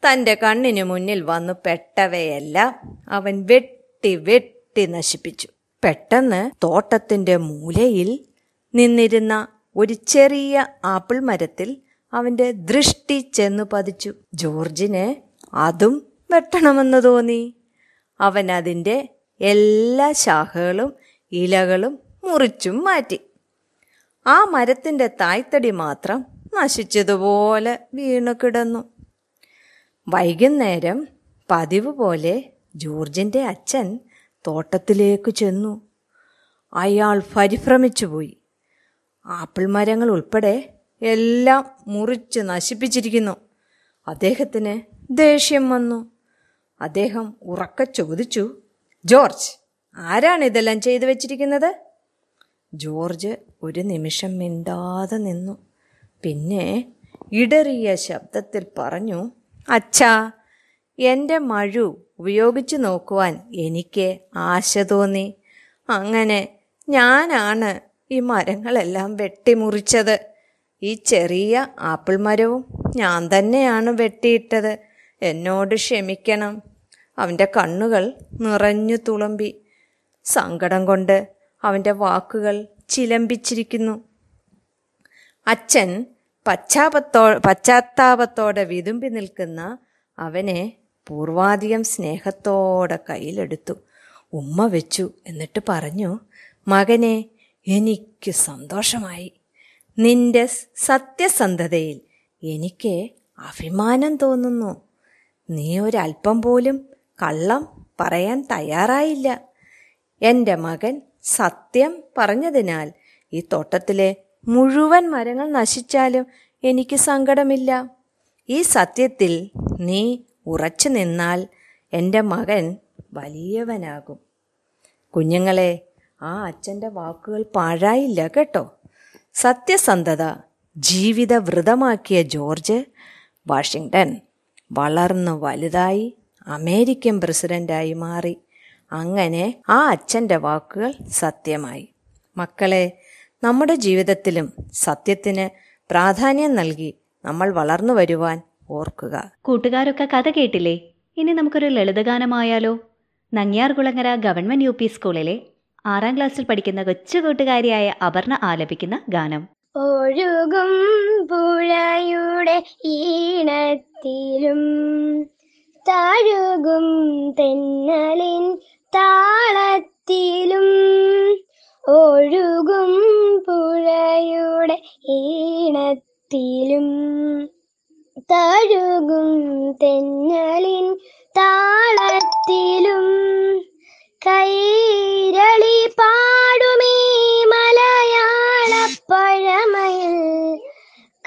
തൻ്റെ കണ്ണിനു മുന്നിൽ വന്നു പെട്ടവയെല്ലാം അവൻ വെട്ടി വെട്ടി നശിപ്പിച്ചു. പെട്ടെന്ന് തോട്ടത്തിൻ്റെ മൂലയിൽ നിന്നിരുന്ന ഒരു ചെറിയ ആപ്പിൾ മരത്തിൽ അവൻ്റെ ദൃഷ്ടി ചെന്നു പതിച്ചു. ജോർജിന് അതും വെട്ടണമെന്ന് തോന്നി. അവൻ അതിൻ്റെ എല്ലാ ശാഖകളും ഇലകളും മുറിച്ചും മാറ്റി. ആ മരത്തിൻ്റെ തായ്തടി മാത്രം നശിച്ചതുപോലെ വീണു കിടന്നു. വൈകുന്നേരം പതിവ് പോലെ ജോർജിൻ്റെ അച്ഛൻ തോട്ടത്തിലേക്ക് ചെന്നു. അയാൾ പരിഭ്രമിച്ചുപോയി. ആപ്പിൾ മരങ്ങൾ ഉൾപ്പെടെ എല്ലാം മുറിച്ച് നശിപ്പിച്ചിരിക്കുന്നു. അദ്ദേഹത്തിന് ദേഷ്യം വന്നു. അദ്ദേഹം ഉറക്കെ ചോദിച്ചു, ജോർജ്, ആരാണ് ഇതെല്ലാം ചെയ്തു വച്ചിരിക്കുന്നത്? ജോർജ് ഒരു നിമിഷം മിണ്ടാതെ നിന്നു. പിന്നെ ഇടറിയ ശബ്ദത്തിൽ പറഞ്ഞു, അച്ഛാ, എൻ്റെ മഴു ഉപയോഗിച്ച് നോക്കുവാൻ എനിക്ക് ആശ തോന്നി. അങ്ങനെ ഞാനാണ് ഈ മരങ്ങളെല്ലാം വെട്ടിമുറിച്ചത്. ഈ ചെറിയ ആപ്പിൾ മരവും ഞാൻ തന്നെയാണ് വെട്ടിയിട്ടത്. എന്നോട് ക്ഷമിക്കണം. അവൻ്റെ കണ്ണുകൾ നിറഞ്ഞു തുളുമ്പി. സങ്കടം കൊണ്ട് അവൻ്റെ വാക്കുകൾ ചിലമ്പിച്ചിരിക്കുന്നു. അച്ഛൻ പശ്ചാത്തോ പശ്ചാത്താപത്തോടെ വിതുമ്പി നിൽക്കുന്ന അവനെ പൂർവാധികം സ്നേഹത്തോടെ കയ്യിലെടുത്തു ഉമ്മ വെച്ചു. എന്നിട്ട് പറഞ്ഞു, മകനെ, എനിക്ക് സന്തോഷമായി. നിന്റെ സത്യസന്ധതയിൽ എനിക്ക് അഭിമാനം തോന്നുന്നു. നീ ഒരല്പം പോലും കള്ളം പറയാൻ തയ്യാറായില്ല. എൻ്റെ മകൻ സത്യം പറഞ്ഞതിനാൽ ഈ തോട്ടത്തിലെ മുഴുവൻ മരങ്ങൾ നശിച്ചാലും എനിക്ക് സങ്കടമില്ല. ഈ സത്യത്തിൽ നീ ഉറച്ചു നിന്നാൽ എൻ്റെ മകൻ വലിയവനാകും. കുഞ്ഞുങ്ങളെ, ആ അച്ഛൻ്റെ വാക്കുകൾ പാഴായില്ല കേട്ടോ. സത്യസന്ധത ജീവിത വ്രതമാക്കിയ ജോർജ് വാഷിങ്ടൺ വളർന്നു വലുതായി അമേരിക്കൻ പ്രസിഡൻ്റായി മാറി. അങ്ങനെ ആ അച്ഛൻ്റെ വാക്കുകൾ സത്യമായി. മക്കളെ, നമ്മുടെ ജീവിതത്തിലും സത്യത്തിന് പ്രാധാന്യം നൽകി നമ്മൾ വളർന്നു വരുവാൻ ഓർക്കുക. കൂട്ടുകാരൊക്കെ കഥ കേട്ടില്ലേ? ഇനി നമുക്കൊരു ലളിതഗാനമായാലോ? നങ്ങ്യാർകുളങ്ങര ഗവൺമെന്റ് യു പി സ്കൂളിലെ ആറാം ക്ലാസ്സിൽ പഠിക്കുന്ന കൊച്ചു കൂട്ടുകാരിയായ അപർണ ആലപിക്കുന്ന ഗാനം. ഒഴുകും പുഴയുടെ ഈണത്തിലും താഴുകും തെന്നലിൻ താളത്തിലും, ഒഴുകും പുഴയുടെ ഈണത്തിലും താഴുകും തെന്നലിൻ താളത്തിലും, കൈരളി പാടുമീ മലയാളപ്പഴമയിൽ,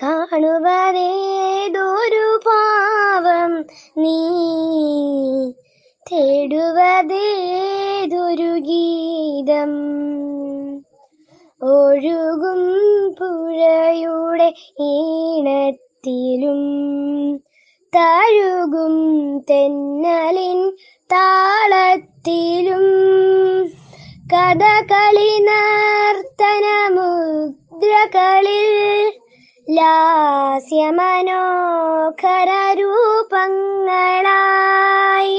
കാണുവതേതൊരു പാവം നീ, തേടുവതേതൊരു ഗീതം. ഒഴുകും പുഴയുടെ ഈണത്തിലും താഴുകും തെന്നലിൻ താളത്തിലും, കഥകളി നർത്തന മുദ്രകളിൽ ലാസ്യമനോഹര രൂപങ്ങളായി,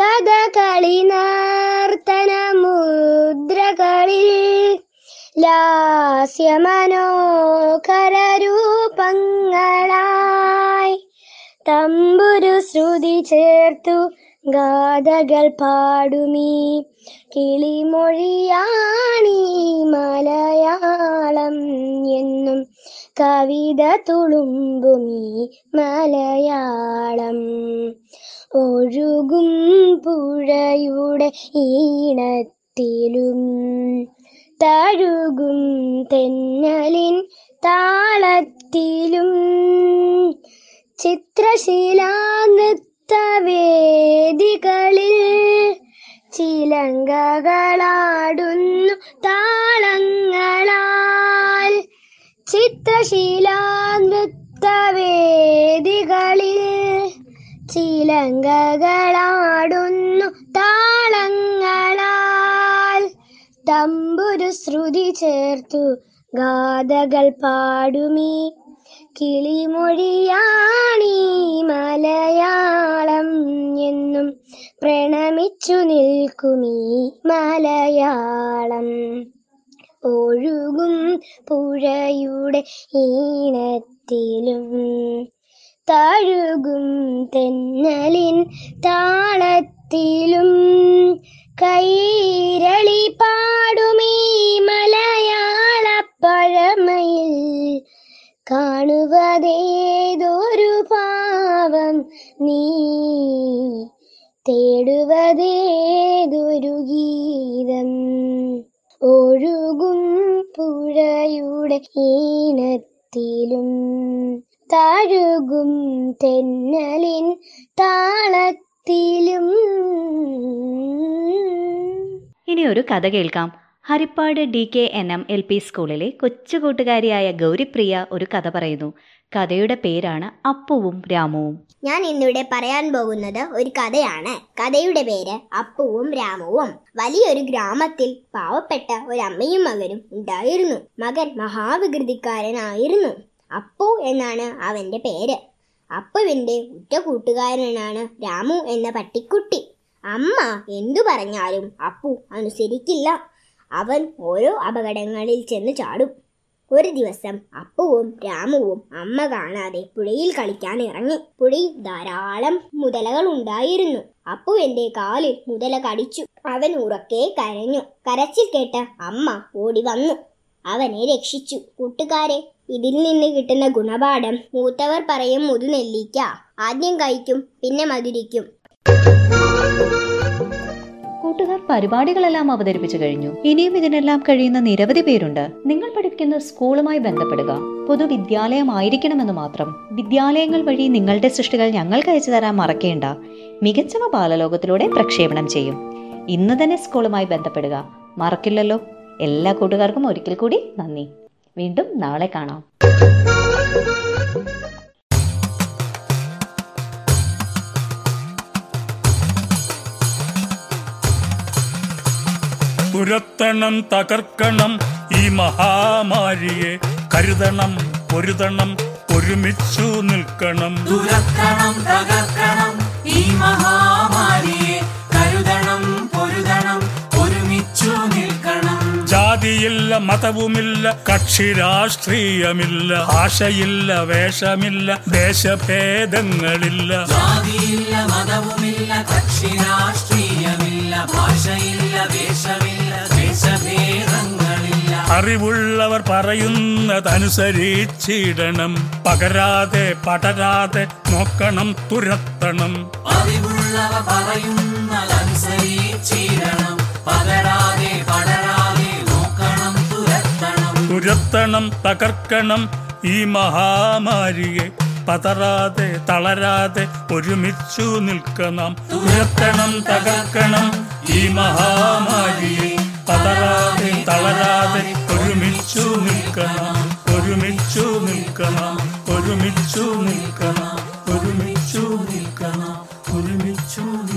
കഥകളി നർത്തന മുദ്രകളിൽ ലാസ്യമനോഹര രൂപങ്ങളായി, തമ്പുരു ശ്രുതി ചേർത്തു ഗാഥകൾ പാടുമീ, കിളിമൊഴിയാണീ മലയാളം എന്നും, കവിത തുളുമ്പുമീ മലയാളം. ഒഴുകും പുഴയുടെ ഈണ ത്തിലും തഴുകും തെന്നലിൻ താളത്തിലും ചിത്രശിലാനൃത്തവേദികളിൽ ചിലങ്കകളാടുന്നു താളങ്ങളാൽ. ചിത്രശിലാനൃത്തവേദികളിൽ ചിലങ്കകളാടുന്നു താളങ്ങളാൽ. തമ്പുരു ശ്രുതി ചേർത്തു ഗാഥകൾ പാടുമീ കിളിമൊഴിയാണീ മലയാളം എന്നും പ്രണമിച്ചു നിൽക്കുമീ മലയാളം. ഒഴുകും പുഴയുടെ ഈണത്തിലും തഴുകും തെന്നലിൻ താളത്തിലും കൈരളി പാടുമീ മലയാളപ്പഴമയിൽ. കാണുവതേതൊരു പാവം നീ, തേടുവതേതൊരു ഗീതം. ഒഴുകും പുഴയുടെ ഈണത്തിലും തഴുകും തെന്നലിൻ താളത്തിലും. ഇനി ഒരു കഥ കേൾക്കാം. Harippad D K N M L P സ്കൂളിലെ കൊച്ചുകൂട്ടുകാരിയായ ഗൗരിപ്രിയ ഒരു കഥ പറയുന്നു. കഥയുടെ പേരാണ് അപ്പുവും രാമുവും. ഞാൻ ഇന്നിവിടെ പറയാൻ പോകുന്നത് ഒരു കഥയാണ്. കഥയുടെ പേര് അപ്പുവും രാമുവും. വലിയൊരു ഗ്രാമത്തിൽ പാവപ്പെട്ട ഒരു അമ്മയും മകനും ഉണ്ടായിരുന്നു. മകൻ മഹാവികൃതിക്കാരനായിരുന്നു. അപ്പു എന്നാണ് അവന്റെ പേര്. അപ്പുവിന്റെ ഉറ്റ കൂട്ടുകാരനാണ് രാമു എന്ന പട്ടിക്കുട്ടി. അമ്മ എന്തു പറഞ്ഞാലും അപ്പു അനുസരിക്കില്ല. അവൻ ഓരോ അപകടങ്ങളിൽ ചെന്ന് ചാടും. ഒരു ദിവസം അപ്പുവും രാമുവും അമ്മ കാണാതെ പുഴയിൽ കളിക്കാൻ ഇറങ്ങി. പുഴയിൽ ധാരാളം മുതലകൾ ഉണ്ടായിരുന്നു. അപ്പുവിന്റെ കാലിൽ മുതല കടിച്ചു. അവൻ ഉറക്കെ കരഞ്ഞു. കരച്ചിൽ കേട്ട അമ്മ ഓടി വന്നു അവനെ രക്ഷിച്ചു. കൂട്ടുകാരെ, ഇതിൽ നിന്ന് കിട്ടുന്ന ഗുണപാഠം: മൂത്തവർ പറയും മുതുനെല്ലിക്ക, ആദ്യം കഴിക്കും പിന്നെ മധുരിക്കും. കൂട്ടുകാർ പരിപാടികളെല്ലാം അവതരിപ്പിച്ചു കഴിഞ്ഞു. ഇനിയും ഇതിനെല്ലാം കഴിയുന്ന നിരവധി പേരുണ്ട്. നിങ്ങൾ പഠിക്കുന്ന സ്കൂളുമായി ബന്ധപ്പെടുക. പൊതുവിദ്യാലയമായിരിക്കണമെന്ന് മാത്രം. വിദ്യാലയങ്ങൾ വഴി നിങ്ങളുടെ സൃഷ്ടികൾ ഞങ്ങൾക്ക് അയച്ചു തരാൻ മറക്കേണ്ട. മികച്ചവ ബാലലോകത്തിലൂടെ പ്രക്ഷേപണം ചെയ്യും. ഇന്ന് തന്നെ സ്കൂളുമായി ബന്ധപ്പെടുക. മറക്കില്ലല്ലോ. എല്ലാ കൂട്ടുകാർക്കും ഒരിക്കൽ കൂടി നന്ദി. വീണ്ടും നാളെ കാണാം. തുരത്തണം, തകർക്കണം ഈ മഹാമാരിയെ. കരുതണം, പൊരുതണം, ഒരുമിച്ചു നിൽക്കണം. തുരത്തണം, തകർക്കണം ഈ മഹാമാരിയെ. കരുതണം, പൊരുതണം, ഒരുമിച്ചു നിൽക്കണം. ജാതിയില്ല, മതവുമില്ല, കക്ഷി രാഷ്ട്രീയമില്ല, ഭാഷയില്ല, വേഷമില്ല, ദേശഭേദങ്ങളില്ല. ജാതിയില്ല, മതവുമില്ല, കക്ഷി രാഷ്ട്രീയമില്ല, ഭാഷയില്ല, വേഷമില്ല, ദേശഭേദങ്ങളില്ല. അറിവുള്ളവർ പറയുന്നതനുസരിച്ചിടണം. പകരാതെ പടരാതെ നോക്കണം, തുരത്തണം. അറിവുള്ളവർ പറയുന്നതനുസരിച്ചിടണം. പകരാതെ പടരാതെ നോക്കണം, തുരത്തണം. തുരത്തണം, തകർക്കണം ഈ മഹാമാരിയെ. പതറാതെ തളരാതെ ഒരുമിച്ചു നിൽക്കണം. തുരത്തണം, തകർക്കണം ഈ മഹാമാരിയെ. പതറാതെ തളരാതെ ഒരുമിച്ചു നിൽക്കണം. ഒരുമിച്ചു നിൽക്കണം, ഒരുമിച്ചു നിൽക്കണം, ഒരുമിച്ചു നിൽക്കണം, ഒരുമിച്ചു നിൽക്കണം.